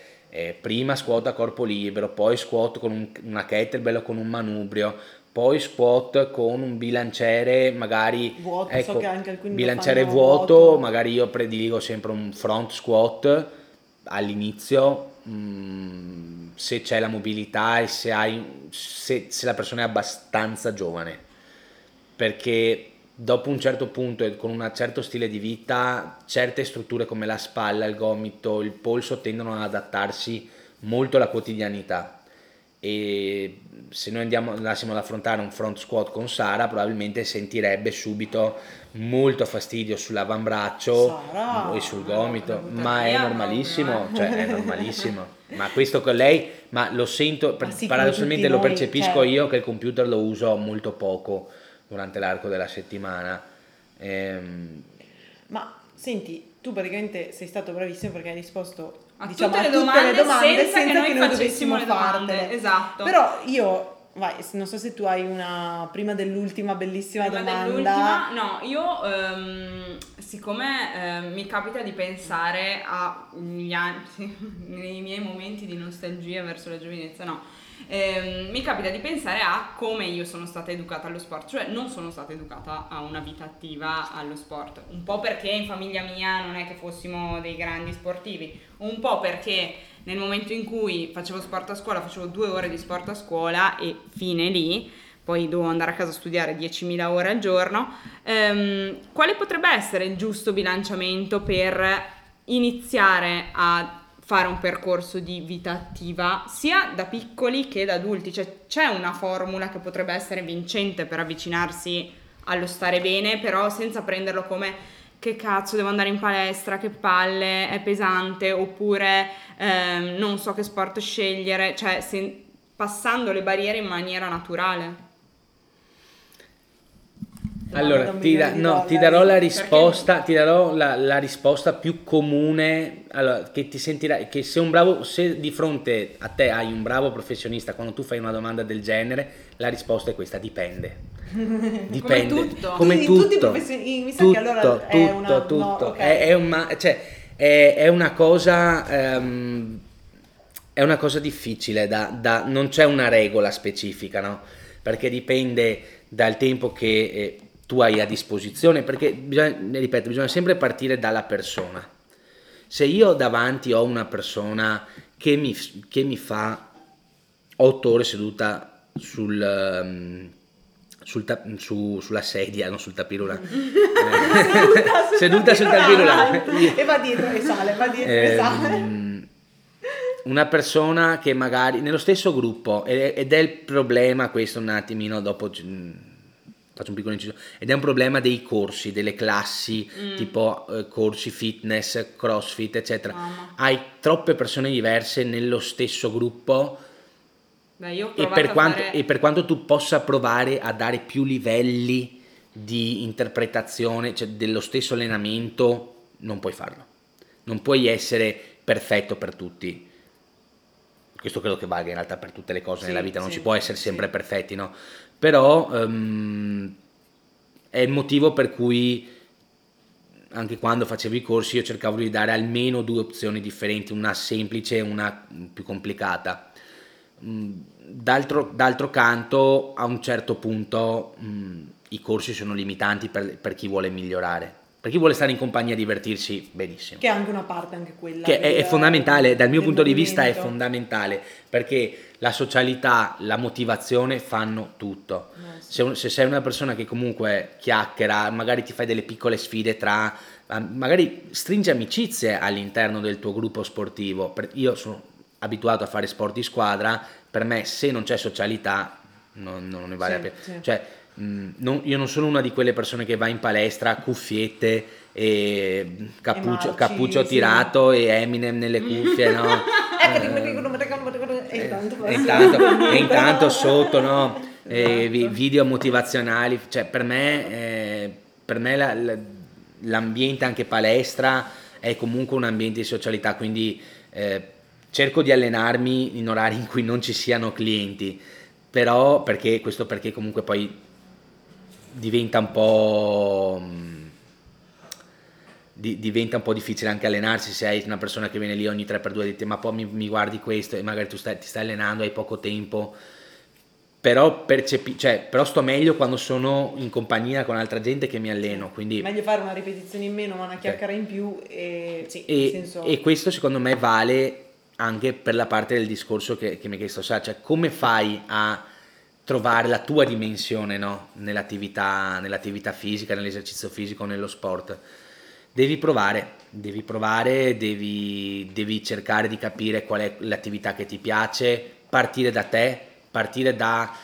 prima squat a corpo libero, poi squat con una kettlebell o con un manubrio, poi squat con un bilanciere magari vuoto, ecco, so che anche bilanciere vuoto, magari io prediligo sempre un front squat all'inizio, se c'è la mobilità e se la persona è abbastanza giovane, perché dopo un certo punto e con un certo stile di vita certe strutture come la spalla, il gomito, il polso tendono ad adattarsi molto alla quotidianità, e se noi andassimo ad affrontare un front squat con Sara probabilmente sentirebbe subito molto fastidio sull'avambraccio e sul gomito, ma è normalissimo, ma questo con lei, ma lo sento, paradossalmente lo percepisco io che il computer lo uso molto poco durante l'arco della settimana. Ma senti, tu praticamente sei stato bravissimo perché hai risposto a tutte le domande senza che noi dovessimo fartele. Esatto. Però io Vai, non so se tu hai una prima dell'ultima bellissima domanda. Dell'ultima? No, io siccome mi capita di pensare agli anni, nei miei momenti di nostalgia verso la giovinezza, no, mi capita di pensare a come io sono stata educata allo sport, cioè non sono stata educata a una vita attiva allo sport, un po' perché in famiglia mia non è che fossimo dei grandi sportivi, un po' perché nel momento in cui facevo sport a scuola, facevo 2 ore di sport a scuola e fine lì, poi dovevo andare a casa a studiare 10.000 ore al giorno. Quale potrebbe essere il giusto bilanciamento per iniziare a fare un percorso di vita attiva sia da piccoli che da adulti? Cioè, c'è una formula che potrebbe essere vincente per avvicinarsi allo stare bene, però senza prenderlo come che cazzo devo andare in palestra, che palle, è pesante, oppure non so che sport scegliere, cioè passando le barriere in maniera naturale. Allora, ti darò la risposta più comune, allora, che ti sentirai, che se di fronte a te hai un bravo professionista, quando tu fai una domanda del genere, la risposta è questa: dipende. Dipende. Come tutto. Mi sa che allora è una cosa difficile, non c'è una regola specifica, no? Perché dipende dal tempo che tu hai a disposizione, perché bisogna sempre partire dalla persona. Se io davanti ho una persona che mi fa 8 ore seduta sulla sedia, non sul tapirulano, seduta sul tapirulano, e va dietro e sale, una persona che magari nello stesso gruppo, ed è il problema questo, un attimino dopo faccio un piccolo inciso, ed è un problema dei corsi, delle classi, tipo corsi fitness, crossfit, eccetera. Hai troppe persone diverse nello stesso gruppo. Beh, io ho provato per quanto tu possa provare a dare più livelli di interpretazione, cioè dello stesso allenamento, non puoi farlo, non puoi essere perfetto per tutti. Questo credo che valga in realtà per tutte le cose nella vita, non si può essere sempre perfetti, no? Però è il motivo per cui anche quando facevo i corsi io cercavo di dare almeno 2 opzioni differenti, una semplice e una più complicata. D'altro canto, a un certo punto i corsi sono limitanti per chi vuole migliorare. Per chi vuole stare in compagnia e divertirsi, benissimo. Che è anche una parte, anche quella. Che è fondamentale, dal mio punto di vista è fondamentale, perché la socialità, la motivazione fanno tutto. Se sei una persona che comunque chiacchiera, magari ti fai delle piccole sfide magari stringi amicizie all'interno del tuo gruppo sportivo. Io sono abituato a fare sport di squadra, per me se non c'è socialità non ne vale la pena. Sì. Cioè, io non sono una di quelle persone che va in palestra cuffiette e cappuccio tirato e Eminem nelle cuffie, no? e intanto sotto, no? Video motivazionali, cioè per me l'ambiente anche palestra è comunque un ambiente di socialità, quindi cerco di allenarmi in orari in cui non ci siano clienti, però perché comunque poi diventa un po' difficile anche allenarsi se hai una persona che viene lì ogni 3x2 e dice ma poi mi guardi questo, e magari ti stai allenando, hai poco tempo, però sto meglio quando sono in compagnia con altra gente che mi alleno, quindi meglio fare una ripetizione in meno ma una chiacchiera in più e questo secondo me vale anche per la parte del discorso che mi hai chiesto, cioè come fai a trovare la tua dimensione, no? nell'attività fisica, nell'esercizio fisico, nello sport. Devi cercare di capire qual è l'attività che ti piace, partire da te, partire da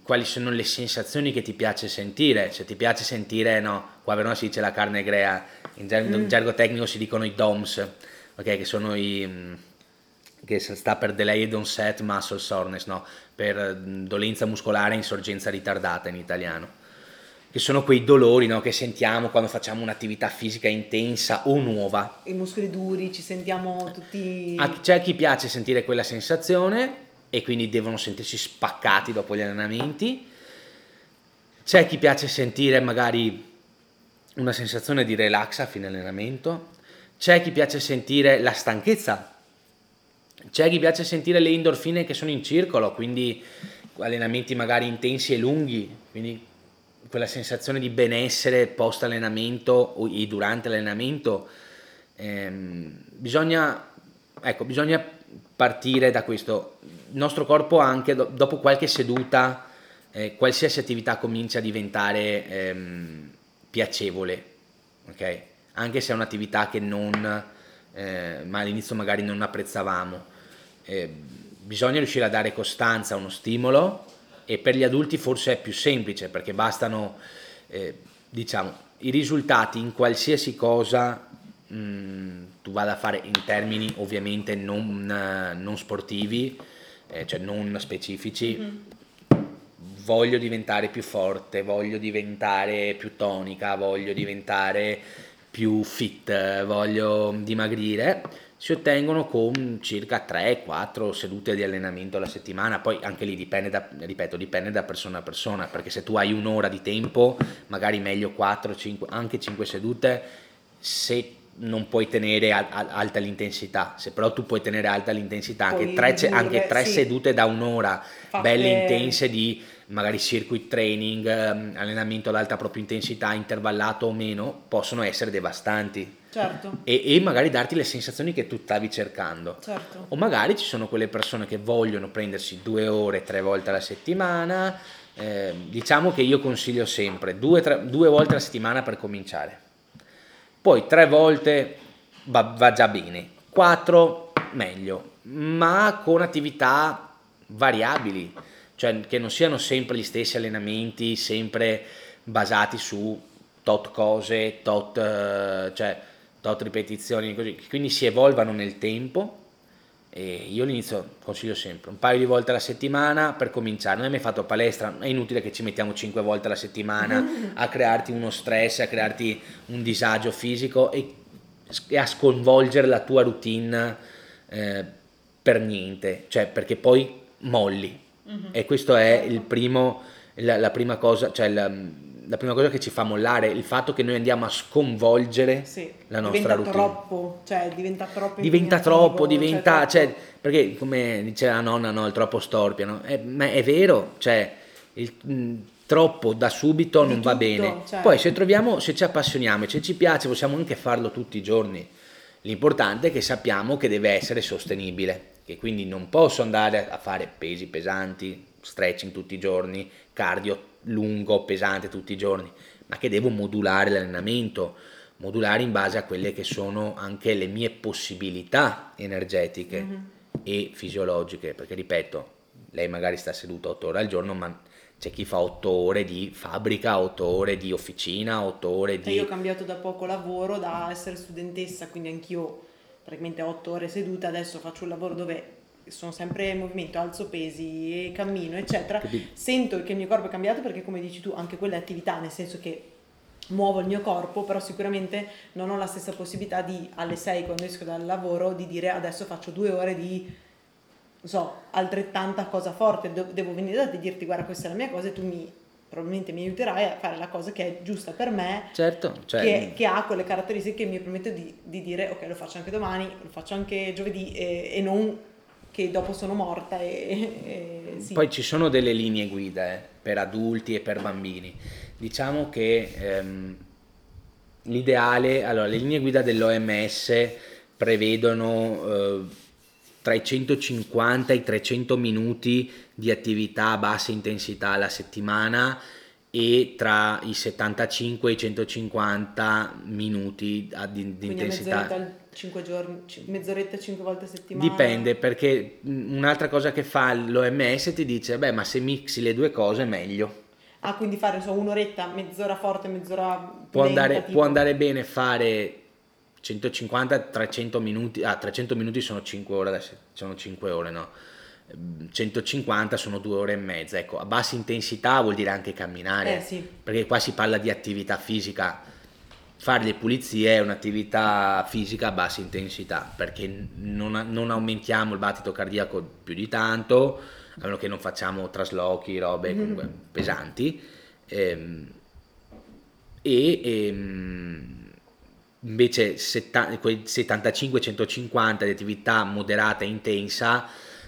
quali sono le sensazioni che ti piace sentire. Se ti piace sentire, no, qua a Verona si dice la carne grea, in gergo tecnico si dicono i DOMS, okay, che sono che sta per Delayed Onset Muscle Soreness, no? Per dolenza muscolare insorgenza ritardata in italiano, che sono quei dolori, no, che sentiamo quando facciamo un'attività fisica intensa o nuova. I muscoli duri, ci sentiamo tutti... C'è chi piace sentire quella sensazione e quindi devono sentirsi spaccati dopo gli allenamenti. C'è chi piace sentire magari una sensazione di relax a fine allenamento, c'è chi piace sentire la stanchezza, c'è chi piace sentire le endorfine che sono in circolo, quindi allenamenti magari intensi e lunghi, quindi quella sensazione di benessere post allenamento o durante l'allenamento. Bisogna partire da questo. Il nostro corpo anche dopo qualche seduta, qualsiasi attività comincia a diventare piacevole, ok? Anche se è un'attività che ma all'inizio magari non apprezzavamo. Bisogna riuscire a dare costanza a uno stimolo, e per gli adulti forse è più semplice perché bastano i risultati in qualsiasi cosa tu vada a fare, in termini ovviamente non sportivi, cioè non specifici. Voglio diventare più forte, voglio diventare più tonica, voglio diventare più fit, voglio dimagrire. Si ottengono con circa 3-4 sedute di allenamento alla settimana. Poi anche lì dipende da persona a persona, perché se tu hai un'ora di tempo, magari meglio 4, 5, anche 5 sedute, se non puoi tenere alta l'intensità. Se però tu puoi tenere alta l'intensità anche tre sedute da un'ora, belle intense, di magari circuit training, allenamento ad alta proprio intensità, intervallato o meno, possono essere devastanti. Certo. E magari darti le sensazioni che tu stavi cercando. Certo. O magari ci sono quelle persone che vogliono prendersi 2 ore 3 volte alla settimana. Diciamo che io consiglio sempre 2 volte alla settimana per cominciare, poi 3 volte va già bene, 4 meglio, ma con attività variabili, cioè che non siano sempre gli stessi allenamenti, sempre basati su tot cose, tot ripetizioni, così, quindi si evolvano nel tempo. E io all'inizio consiglio sempre 1 paio di volte alla settimana per cominciare. Non hai mai fatto palestra, è inutile che ci mettiamo 5 volte alla settimana a crearti uno stress, a crearti un disagio fisico e a sconvolgere la tua routine per niente, cioè perché poi molli. E questo è la prima cosa, cioè la prima cosa che ci fa mollare, il fatto che noi andiamo a sconvolgere la nostra routine. Diventa troppo, perché come diceva la nonna, no, il troppo storpia, no? Ma è vero, cioè troppo da subito non va bene. Cioè. Poi se ci appassioniamo e se ci piace, possiamo anche farlo tutti i giorni. L'importante è che sappiamo che deve essere sostenibile, che quindi non posso andare a fare pesi pesanti, stretching tutti i giorni, cardio lungo, pesante tutti i giorni, ma che devo modulare l'allenamento, modulare in base a quelle che sono anche le mie possibilità energetiche e fisiologiche, perché ripeto, lei magari sta seduta 8 ore al giorno, ma c'è chi fa 8 ore di fabbrica, 8 ore di officina, 8 ore di... Io ho cambiato da poco lavoro, da essere studentessa, quindi anch'io praticamente 8 ore seduta, adesso faccio un lavoro dove sono sempre in movimento, alzo pesi, cammino, eccetera. Sento che il mio corpo è cambiato, perché come dici tu anche quella è attività, nel senso che muovo il mio corpo, però sicuramente non ho la stessa possibilità di alle 6 quando esco dal lavoro di dire adesso faccio 2 ore di altrettanta cosa forte. Devo venire da te e dirti guarda, questa è la mia cosa e tu probabilmente mi aiuterai a fare la cosa che è giusta per me, che ha quelle caratteristiche che mi permette di dire ok, lo faccio anche domani, lo faccio anche giovedì, e non che dopo sono morta . Poi ci sono delle linee guida per adulti e per bambini. Diciamo che le linee guida dell'OMS prevedono tra i 150 e i 300 minuti di attività a bassa intensità alla settimana e tra i 75 e i 150 minuti di intensità. 5 giorni, mezz'oretta 5 volte a settimana. Dipende, perché un'altra cosa che fa l'OMS ti dice ma se mixi le due cose è meglio. Ah, quindi fare un'oretta, mezz'ora forte, mezz'ora può andare bene fare 150-300 minuti. 300 minuti sono 5 ore, sono 5 ore, no? 150 sono 2 ore e mezza, ecco. A bassa intensità vuol dire anche camminare, perché qua si parla di attività fisica. fare le pulizie è un'attività fisica a bassa intensità, perché non aumentiamo il battito cardiaco più di tanto, a meno che non facciamo traslochi, robe comunque pesanti, invece quei 75-150 di attività moderata e intensa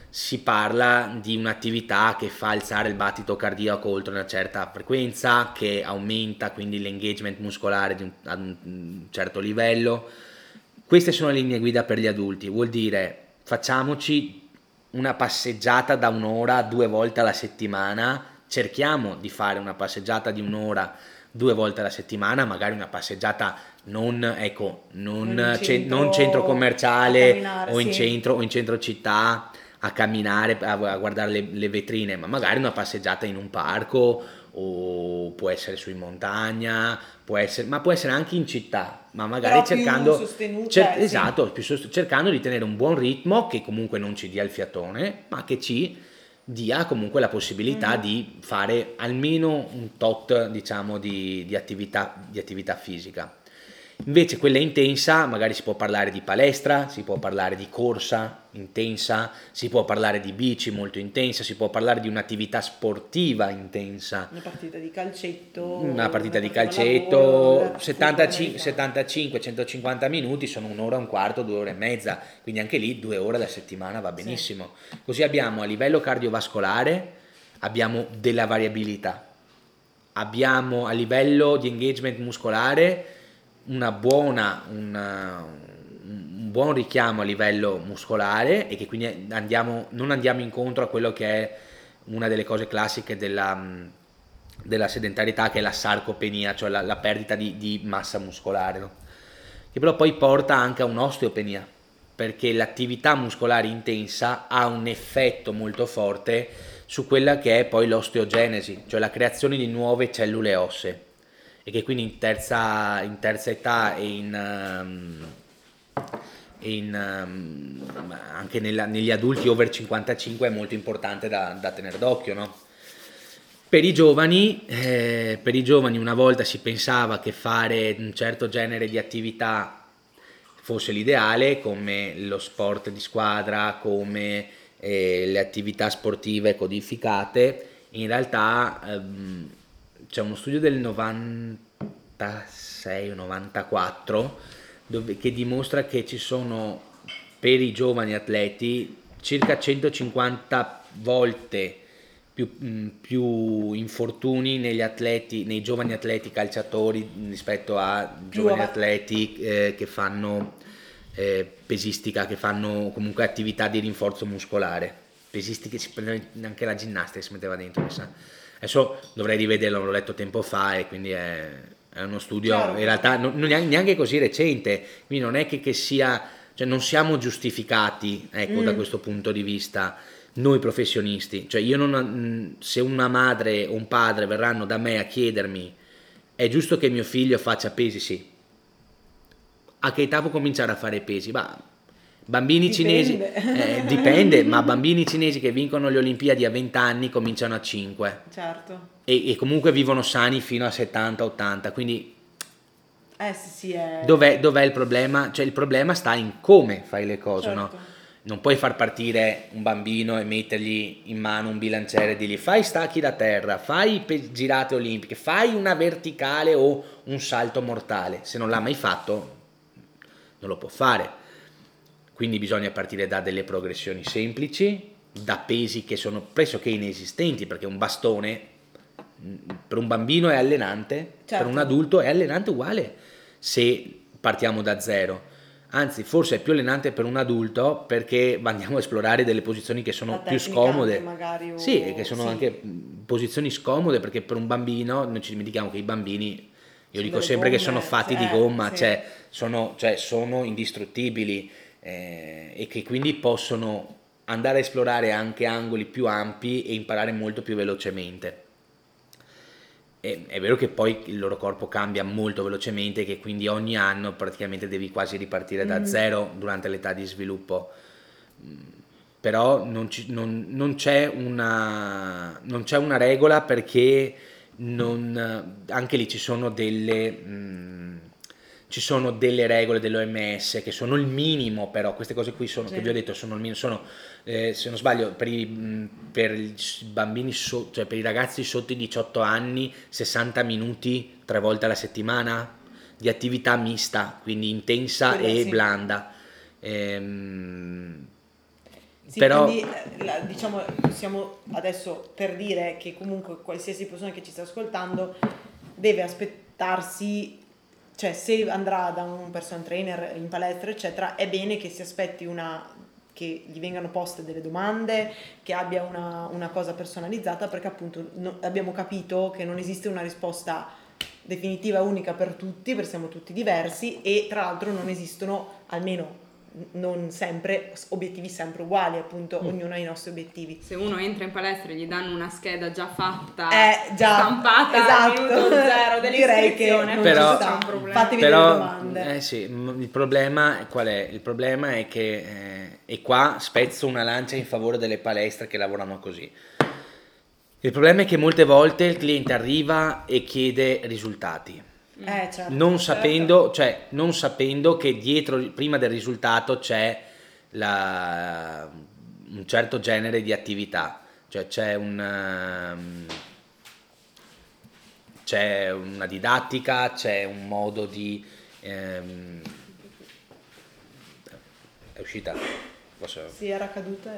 si parla di un'attività che fa alzare il battito cardiaco oltre una certa frequenza, che aumenta quindi l'engagement muscolare ad un certo livello. Queste sono le linee guida per gli adulti, vuol dire facciamoci una passeggiata da un'ora 2 volte alla settimana, cerchiamo di fare una passeggiata di un'ora 2 volte alla settimana, magari una passeggiata non centro commerciale o in centro, o in centro città a camminare, a guardare le vetrine, ma magari una passeggiata in un parco, o può essere su in montagna, ma può essere anche in città, ma magari però cercando più sostenuta, esatto, cercando di tenere un buon ritmo che comunque non ci dia il fiatone, ma che ci dia comunque la possibilità di fare almeno un tot, diciamo, di attività fisica. Invece quella intensa, magari si può parlare di palestra, si può parlare di corsa intensa, si può parlare di bici molto intensa, si può parlare di un'attività sportiva intensa. Una partita di calcetto. Lavoro, 75-150 minuti sono 1 ora e un quarto, 2 ore e mezza, quindi anche lì 2 ore alla settimana va benissimo. Sì. Così abbiamo a livello cardiovascolare, abbiamo della variabilità, abbiamo a livello di engagement muscolare un buon richiamo a livello muscolare, e che quindi non andiamo incontro a quello che è una delle cose classiche della sedentarietà, che è la sarcopenia, cioè la perdita di massa muscolare, no? Che però poi porta anche a un'osteopenia, perché l'attività muscolare intensa ha un effetto molto forte su quella che è poi l'osteogenesi, cioè la creazione di nuove cellule ossee, e che quindi in terza età e anche negli adulti over 55 è molto importante da tenere d'occhio, no? Per i giovani una volta si pensava che fare un certo genere di attività fosse l'ideale, come lo sport di squadra, come le attività sportive codificate. In realtà c'è uno studio del 96 o 94 che dimostra che ci sono, per i giovani atleti, circa 150 volte più infortuni nei giovani atleti calciatori rispetto a giovani atleti che fanno pesistica, che fanno comunque attività di rinforzo muscolare. Pesistica, anche la ginnastica si metteva dentro, mi sa. Adesso dovrei rivederlo, l'ho letto tempo fa, e quindi è uno studio, certo, in realtà non è neanche così recente, quindi non è che sia, cioè non siamo giustificati, ecco, da questo punto di vista, noi professionisti. Cioè se una madre o un padre verranno da me a chiedermi è giusto che mio figlio faccia pesi, sì, a che età può cominciare a fare pesi? Bambini cinesi, dipende, ma bambini cinesi che vincono le Olimpiadi a 20 anni cominciano a 5. Certo. E comunque vivono sani fino a 70-80, quindi sì, è... Dov'è il problema? Cioè il problema sta in come fai le cose, certo, no? Non puoi far partire un bambino e mettergli in mano un bilanciere e dirgli fai stacchi da terra, fai girate olimpiche, fai una verticale o un salto mortale. Se non l'ha mai fatto non lo può fare. Quindi bisogna partire da delle progressioni semplici, da pesi che sono pressoché inesistenti, perché un bastone per un bambino è allenante, certo, per un adulto è allenante uguale se partiamo da zero. Anzi, forse è più allenante per un adulto, perché andiamo a esplorare delle posizioni che sono più scomode. Magari, sì, e che sono anche posizioni scomode, perché per un bambino, non ci dimentichiamo che i bambini, io dico sempre che sono fatti di gomma, sì, cioè sono indistruttibili. E che quindi possono andare a esplorare anche angoli più ampi e imparare molto più velocemente. È vero che poi il loro corpo cambia molto velocemente, che quindi ogni anno praticamente devi quasi ripartire da zero durante l'età di sviluppo, però non c'è una regola, perché anche lì ci sono delle ci sono delle regole dell'OMS che sono il minimo, però queste cose qui sono, che vi ho detto, sono il minimo, sono, se non sbaglio, per i bambini cioè per i ragazzi sotto i 18 anni 60 minuti 3 volte alla settimana di attività mista, quindi intensa e blanda. Sì, però quindi, diciamo, siamo adesso per dire che comunque qualsiasi persona che ci sta ascoltando deve aspettarsi, cioè se andrà da un personal trainer in palestra eccetera, è bene che si aspetti che gli vengano poste delle domande, che abbia una cosa personalizzata, perché appunto abbiamo capito che non esiste una risposta definitiva unica per tutti, perché siamo tutti diversi e tra l'altro non esistono, almeno non sempre, obiettivi sempre uguali, appunto ognuno ha i nostri obiettivi. Se uno entra in palestra e gli danno una scheda già fatta, stampata, esatto, al minuto zero dell'iscrizione, non però, c'è un problema. Fatevi delle domande. Sì, il problema qual è? Il problema è che, e qua spezzo una lancia in favore delle palestre che lavorano così, il problema è che molte volte il cliente arriva e chiede risultati. Certo, non sapendo, certo. Cioè, non sapendo che dietro, prima del risultato, c'è un certo genere di attività, cioè c'è una didattica, c'è un modo di è uscita? Sì, era caduta,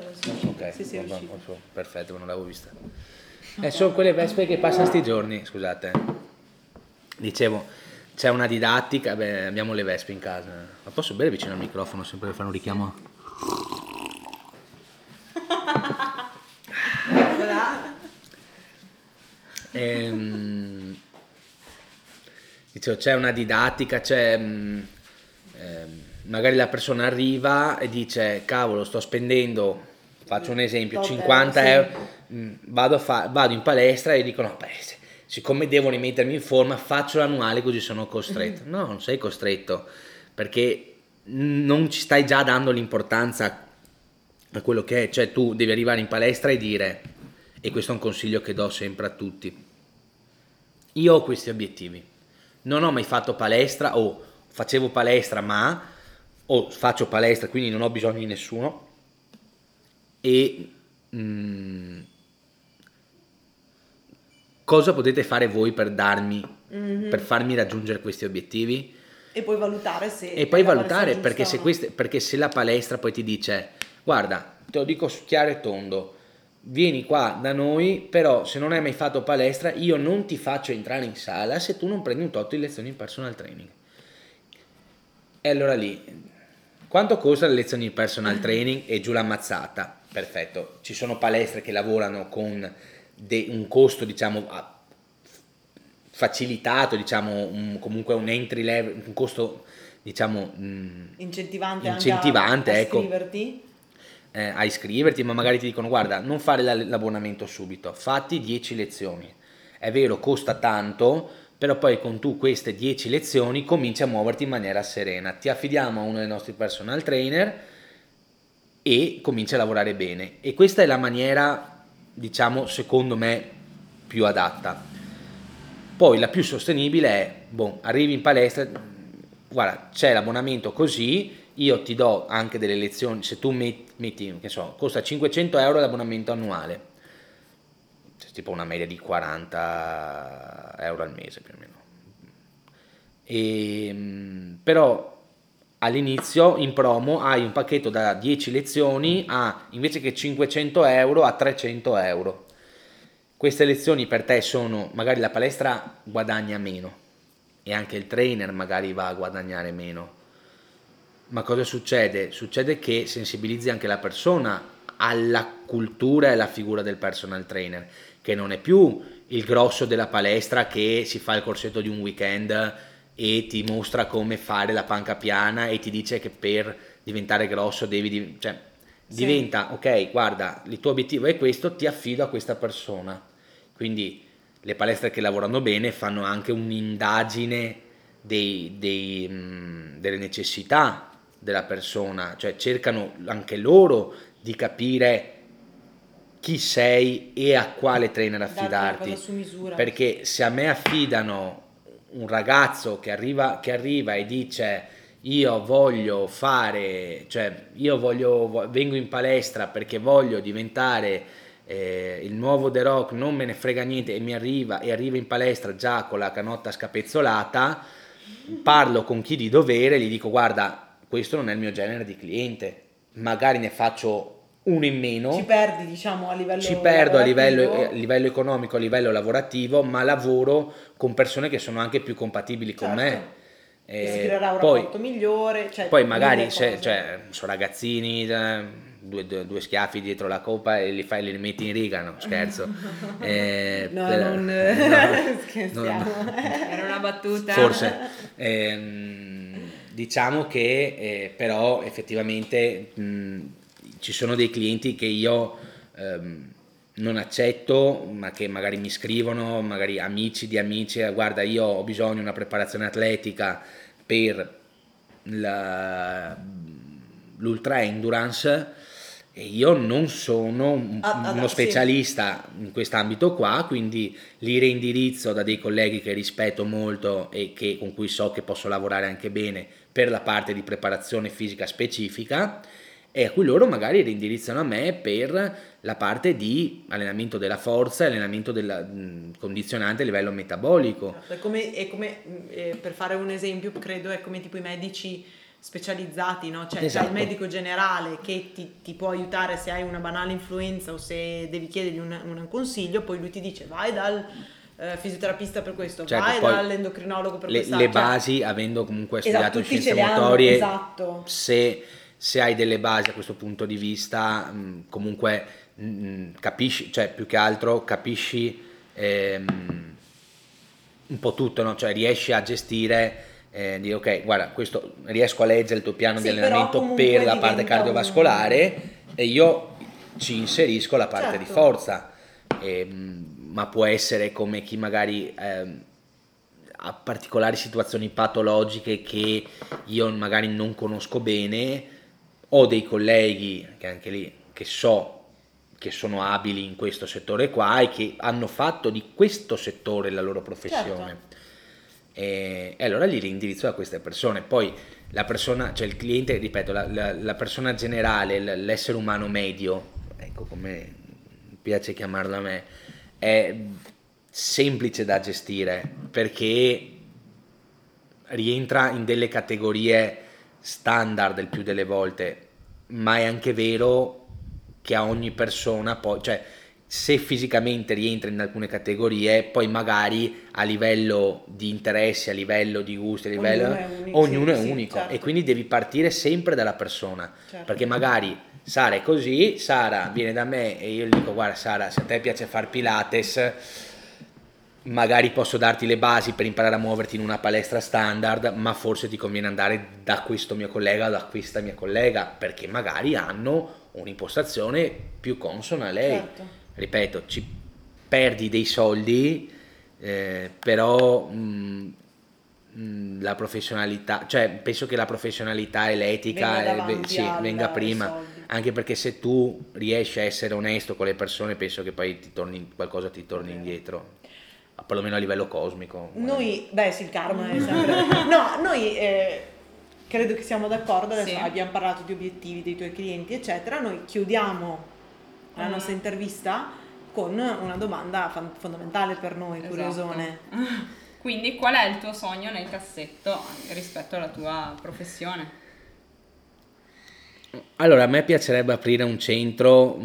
ok, sì, è uscita. Perfetto, non l'avevo vista. Sono quelle vespe che passano sti giorni, scusate. Dicevo, c'è una didattica, abbiamo le vespe in casa. Ma posso bere vicino al microfono, sempre per fare un richiamo? Dicevo, c'è una didattica, magari la persona arriva e dice, cavolo, sto spendendo, faccio un esempio, 50 euro, vado in palestra e dico, no, siccome devo rimettermi in forma faccio l'annuale così sono costretto. No, non sei costretto, perché non ci stai già dando l'importanza a quello che è, cioè tu devi arrivare in palestra e dire, e questo è un consiglio che do sempre a tutti, io ho questi obiettivi, non ho mai fatto palestra o facevo palestra o faccio palestra, quindi non ho bisogno di nessuno e... cosa potete fare voi per darmi, per farmi raggiungere questi obiettivi? E poi valutare se... E poi valutare, perché se, perché se la palestra poi ti dice, guarda, te lo dico chiaro e tondo, vieni qua da noi, però se non hai mai fatto palestra, io non ti faccio entrare in sala se tu non prendi un tot di lezioni in personal training. E allora lì, quanto costa le lezioni in personal training? E giù l'ammazzata, perfetto. Ci sono palestre che lavorano con... un costo, diciamo, facilitato, diciamo, comunque un entry level, un costo, diciamo, incentivante anche a iscriverti. A iscriverti, ma magari ti dicono, guarda, non fare l'abbonamento subito, fatti 10 lezioni, è vero, costa tanto, però poi con queste 10 lezioni cominci a muoverti in maniera serena, ti affidiamo a uno dei nostri personal trainer e cominci a lavorare bene. E questa è la maniera, diciamo, secondo me più adatta. Poi la più sostenibile è, arrivi in palestra, guarda, c'è l'abbonamento così, io ti do anche delle lezioni, se tu metti, che so, costa 500 euro l'abbonamento annuale, c'è tipo una media di 40 euro al mese più o meno, però all'inizio in promo hai un pacchetto da 10 lezioni invece che 500 euro a 300 euro. Queste lezioni per te sono, magari la palestra guadagna meno e anche il trainer magari va a guadagnare meno. Ma cosa succede? Succede che sensibilizzi anche la persona alla cultura e alla figura del personal trainer, che non è più il grosso della palestra che si fa il corsetto di un weekend e ti mostra come fare la panca piana e ti dice che per diventare grosso devi... Cioè, diventa, ok, guarda, il tuo obiettivo è questo, ti affido a questa persona. Quindi le palestre che lavorano bene fanno anche un'indagine delle necessità della persona, cioè cercano anche loro di capire chi sei e a quale trainer affidarti. Perché se a me affidano un ragazzo che arriva e dice vengo in palestra perché voglio diventare il nuovo The Rock, non me ne frega niente, e arriva in palestra già con la canotta scapezzolata, parlo con chi di dovere, gli dico: guarda, questo non è il mio genere di cliente, magari ne faccio uno in meno, ci perdo a livello economico, a livello lavorativo, ma lavoro con persone che sono anche più compatibili con me, si creerà un rapporto migliore, poi magari sono ragazzini, due schiaffi dietro la coppa e li metti in riga, no, scherzo. Scherziamo, era una battuta forse. Diciamo che però effettivamente ci sono dei clienti che io non accetto, ma che magari mi scrivono, magari amici di amici: guarda, io ho bisogno di una preparazione atletica per l'ultra endurance e io non sono uno specialista in quest'ambito qua, quindi li reindirizzo da dei colleghi che rispetto molto e con cui so che posso lavorare anche bene per la parte di preparazione fisica specifica, e a cui loro magari reindirizzano a me per la parte di allenamento della forza, allenamento del condizionante a livello metabolico. È come per fare un esempio, credo è come tipo i medici specializzati, no? Esatto. C'è il medico generale che ti può aiutare se hai una banale influenza o se devi chiedergli un consiglio, poi lui ti dice: vai dal fisioterapista per questo, certo, vai dall'endocrinologo per questo. Le basi, avendo comunque studiato scienze motorie, esatto. Se hai delle basi a questo punto di vista, comunque capisci, più che altro capisci un po' tutto, no? Cioè riesci a gestire, dire ok, guarda, questo riesco a leggere il tuo piano di allenamento per la parte cardiovascolare e io ci inserisco la parte, certo, di forza, ma può essere come chi magari ha particolari situazioni patologiche che io magari non conosco bene. Ho dei colleghi che anche lì che so che sono abili in questo settore qua e che hanno fatto di questo settore la loro professione, certo, e allora li rindirizzo a queste persone. Poi la persona, il cliente, ripeto, la persona generale, l'essere umano medio, ecco come piace chiamarlo a me, è semplice da gestire perché rientra in delle categorie standard il più delle volte, ma è anche vero che a ogni persona poi, se fisicamente rientra in alcune categorie, poi magari a livello di interessi, a livello di gusti, ognuno è unico, certo, e quindi devi partire sempre dalla persona, certo, perché magari Sara è così, Sara viene da me e io gli dico: guarda Sara, se a te piace far Pilates, magari posso darti le basi per imparare a muoverti in una palestra standard, ma forse ti conviene andare da questo mio collega o da questa mia collega, perché magari hanno un'impostazione più consona a lei. Certo. Ripeto, ci perdi dei soldi, però la professionalità, penso che la professionalità e l'etica venga prima, anche perché se tu riesci a essere onesto con le persone, penso che poi qualcosa ti torni indietro. Perlomeno a livello cosmico. Il karma è sempre. No, noi credo che siamo d'accordo. Adesso abbiamo parlato di obiettivi dei tuoi clienti, eccetera. Noi chiudiamo la nostra intervista con una domanda fondamentale per noi, esatto, curiosone. Quindi, qual è il tuo sogno nel cassetto rispetto alla tua professione? Allora, a me piacerebbe aprire un centro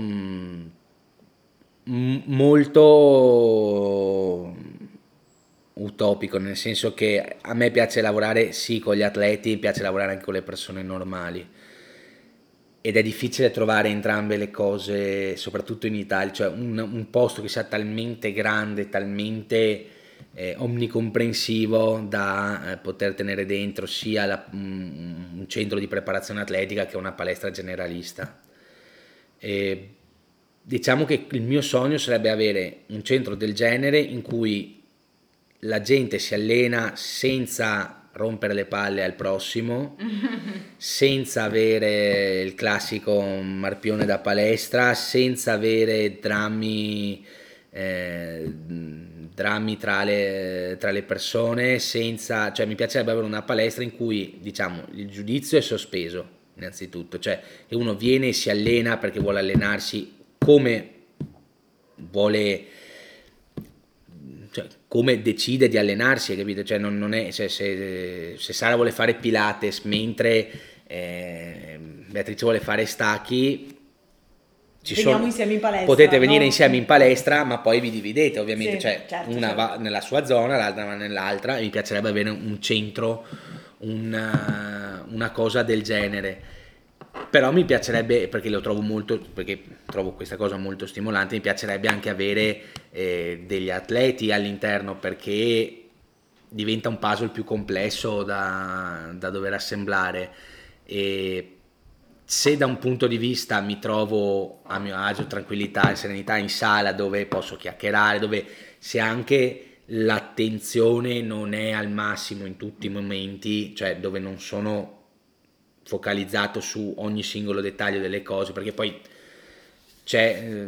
molto utopico, nel senso che a me piace lavorare sì con gli atleti, piace lavorare anche con le persone normali, ed è difficile trovare entrambe le cose, soprattutto in Italia, un posto che sia talmente grande, talmente omnicomprensivo da poter tenere dentro sia un centro di preparazione atletica che una palestra generalista. Diciamo che il mio sogno sarebbe avere un centro del genere in cui la gente si allena senza rompere le palle al prossimo, senza avere il classico marpione da palestra, senza avere drammi drammi tra le persone, senza, cioè mi piacerebbe avere una palestra in cui, diciamo, il giudizio è sospeso innanzitutto, cioè che uno viene e si allena perché vuole allenarsi come vuole, cioè come decide di allenarsi, capito? Cioè non è, cioè, se Sara vuole fare Pilates mentre Beatrice vuole fare stacchi, veniamo insieme in palestra, potete venire, no? Insieme in palestra, ma poi vi dividete ovviamente, sì, cioè certo, una certo va nella sua zona, l'altra va nell'altra. Mi piacerebbe avere un centro, una cosa del genere, però mi piacerebbe, perché lo trovo molto, perché trovo questa cosa molto stimolante, mi piacerebbe anche avere degli atleti all'interno, perché diventa un puzzle più complesso da dover assemblare. E se da un punto di vista mi trovo a mio agio, tranquillità e serenità in sala, dove posso chiacchierare, dove se anche l'attenzione non è al massimo in tutti i momenti, cioè dove non sono focalizzato su ogni singolo dettaglio delle cose, perché poi c'è,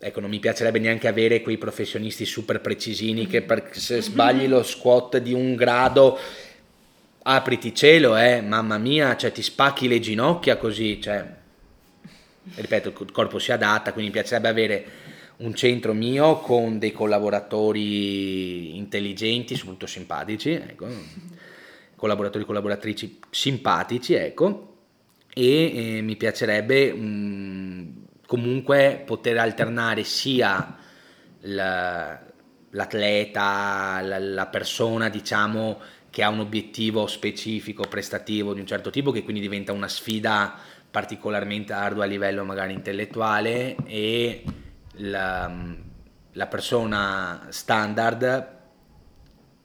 ecco, non mi piacerebbe neanche avere quei professionisti super precisini che se sbagli lo squat di un grado, apriti cielo, mamma mia, cioè ti spacchi le ginocchia così, cioè, ripeto, il corpo si adatta. Quindi mi piacerebbe avere un centro mio con dei collaboratori intelligenti, soprattutto simpatici, ecco, collaboratori e collaboratrici simpatici, ecco, e mi piacerebbe comunque poter alternare sia l'atleta, la persona, diciamo, che ha un obiettivo specifico, prestativo di un certo tipo, che quindi diventa una sfida particolarmente ardua a livello magari intellettuale, e la persona standard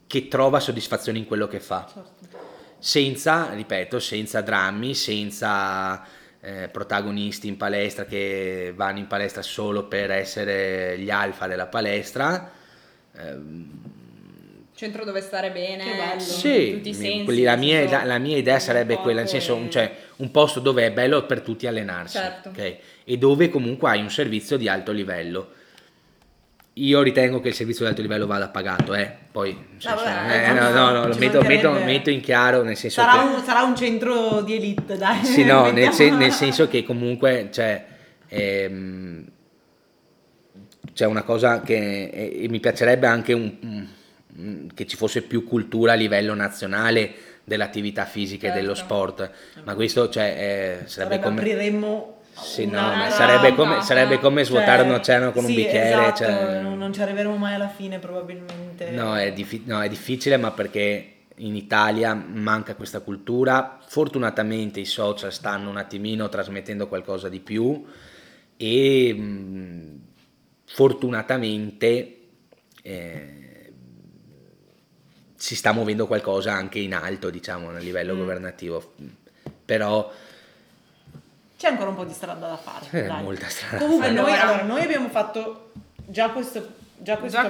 che trova soddisfazione in quello che fa, senza, ripeto, senza drammi, senza protagonisti in palestra che vanno in palestra solo per essere gli alfa della palestra. Centro dove stare bene, che bello, sì, in tutti i sensi. La mia idea sarebbe quella, nel senso, cioè, un posto dove è bello per tutti allenarsi, certo, okay? E dove comunque hai un servizio di alto livello. Io ritengo che il servizio di alto livello vada pagato, poi lo metto in chiaro, nel senso sarà un centro di elite, dai. Sì, no, nel senso che comunque, cioè, c'è una cosa che mi piacerebbe anche che ci fosse più cultura a livello nazionale dell'attività fisica, certo, e dello sport, ma questo, cioè, sarebbe come apriremmo, sì, no, ma sarebbe come svuotare, cioè, un oceano con, sì, un bicchiere, esatto, cioè, non ci arriveremo mai alla fine probabilmente. No, è difficile, ma perché in Italia manca questa cultura. Fortunatamente i social stanno un attimino trasmettendo qualcosa di più, e fortunatamente si sta muovendo qualcosa anche in alto, diciamo, a livello governativo, però c'è ancora un po' di strada da fare, dai. Molta strada. Comunque noi abbiamo fatto questa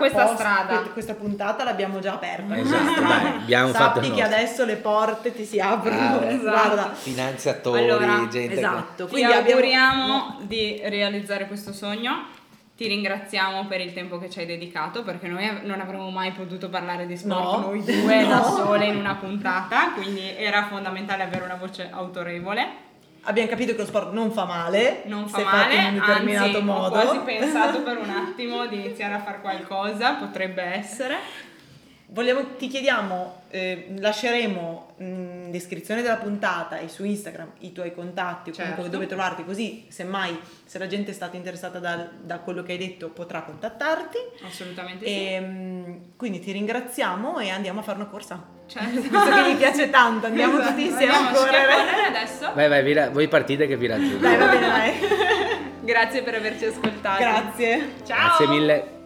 puntata l'abbiamo già aperta, esatto, dai, sappi che adesso le porte ti si aprono, esatto, guarda, finanziatori, gente, esatto, quindi auguriamo di realizzare questo sogno. Ti ringraziamo per il tempo che ci hai dedicato, perché noi non avremmo mai potuto parlare di sport, noi due, da sole in una puntata, quindi era fondamentale avere una voce autorevole. Abbiamo capito che lo sport non fa male, in un determinato modo. Ho quasi pensato per un attimo di iniziare a fare qualcosa, potrebbe essere. Ti chiediamo, lasceremo in descrizione della puntata e su Instagram i tuoi contatti, certo, comunque dove trovarti, così semmai se la gente è stata interessata da quello che hai detto potrà contattarti. Assolutamente, sì. Quindi ti ringraziamo e andiamo a fare una corsa. Certo. Visto che mi piace tanto, andiamo, esatto, tutti insieme a correre adesso. Vai, voi partite che vi raggiungo. Dai, va bene, vai. Grazie per averci ascoltato. Grazie. Ciao. Grazie mille.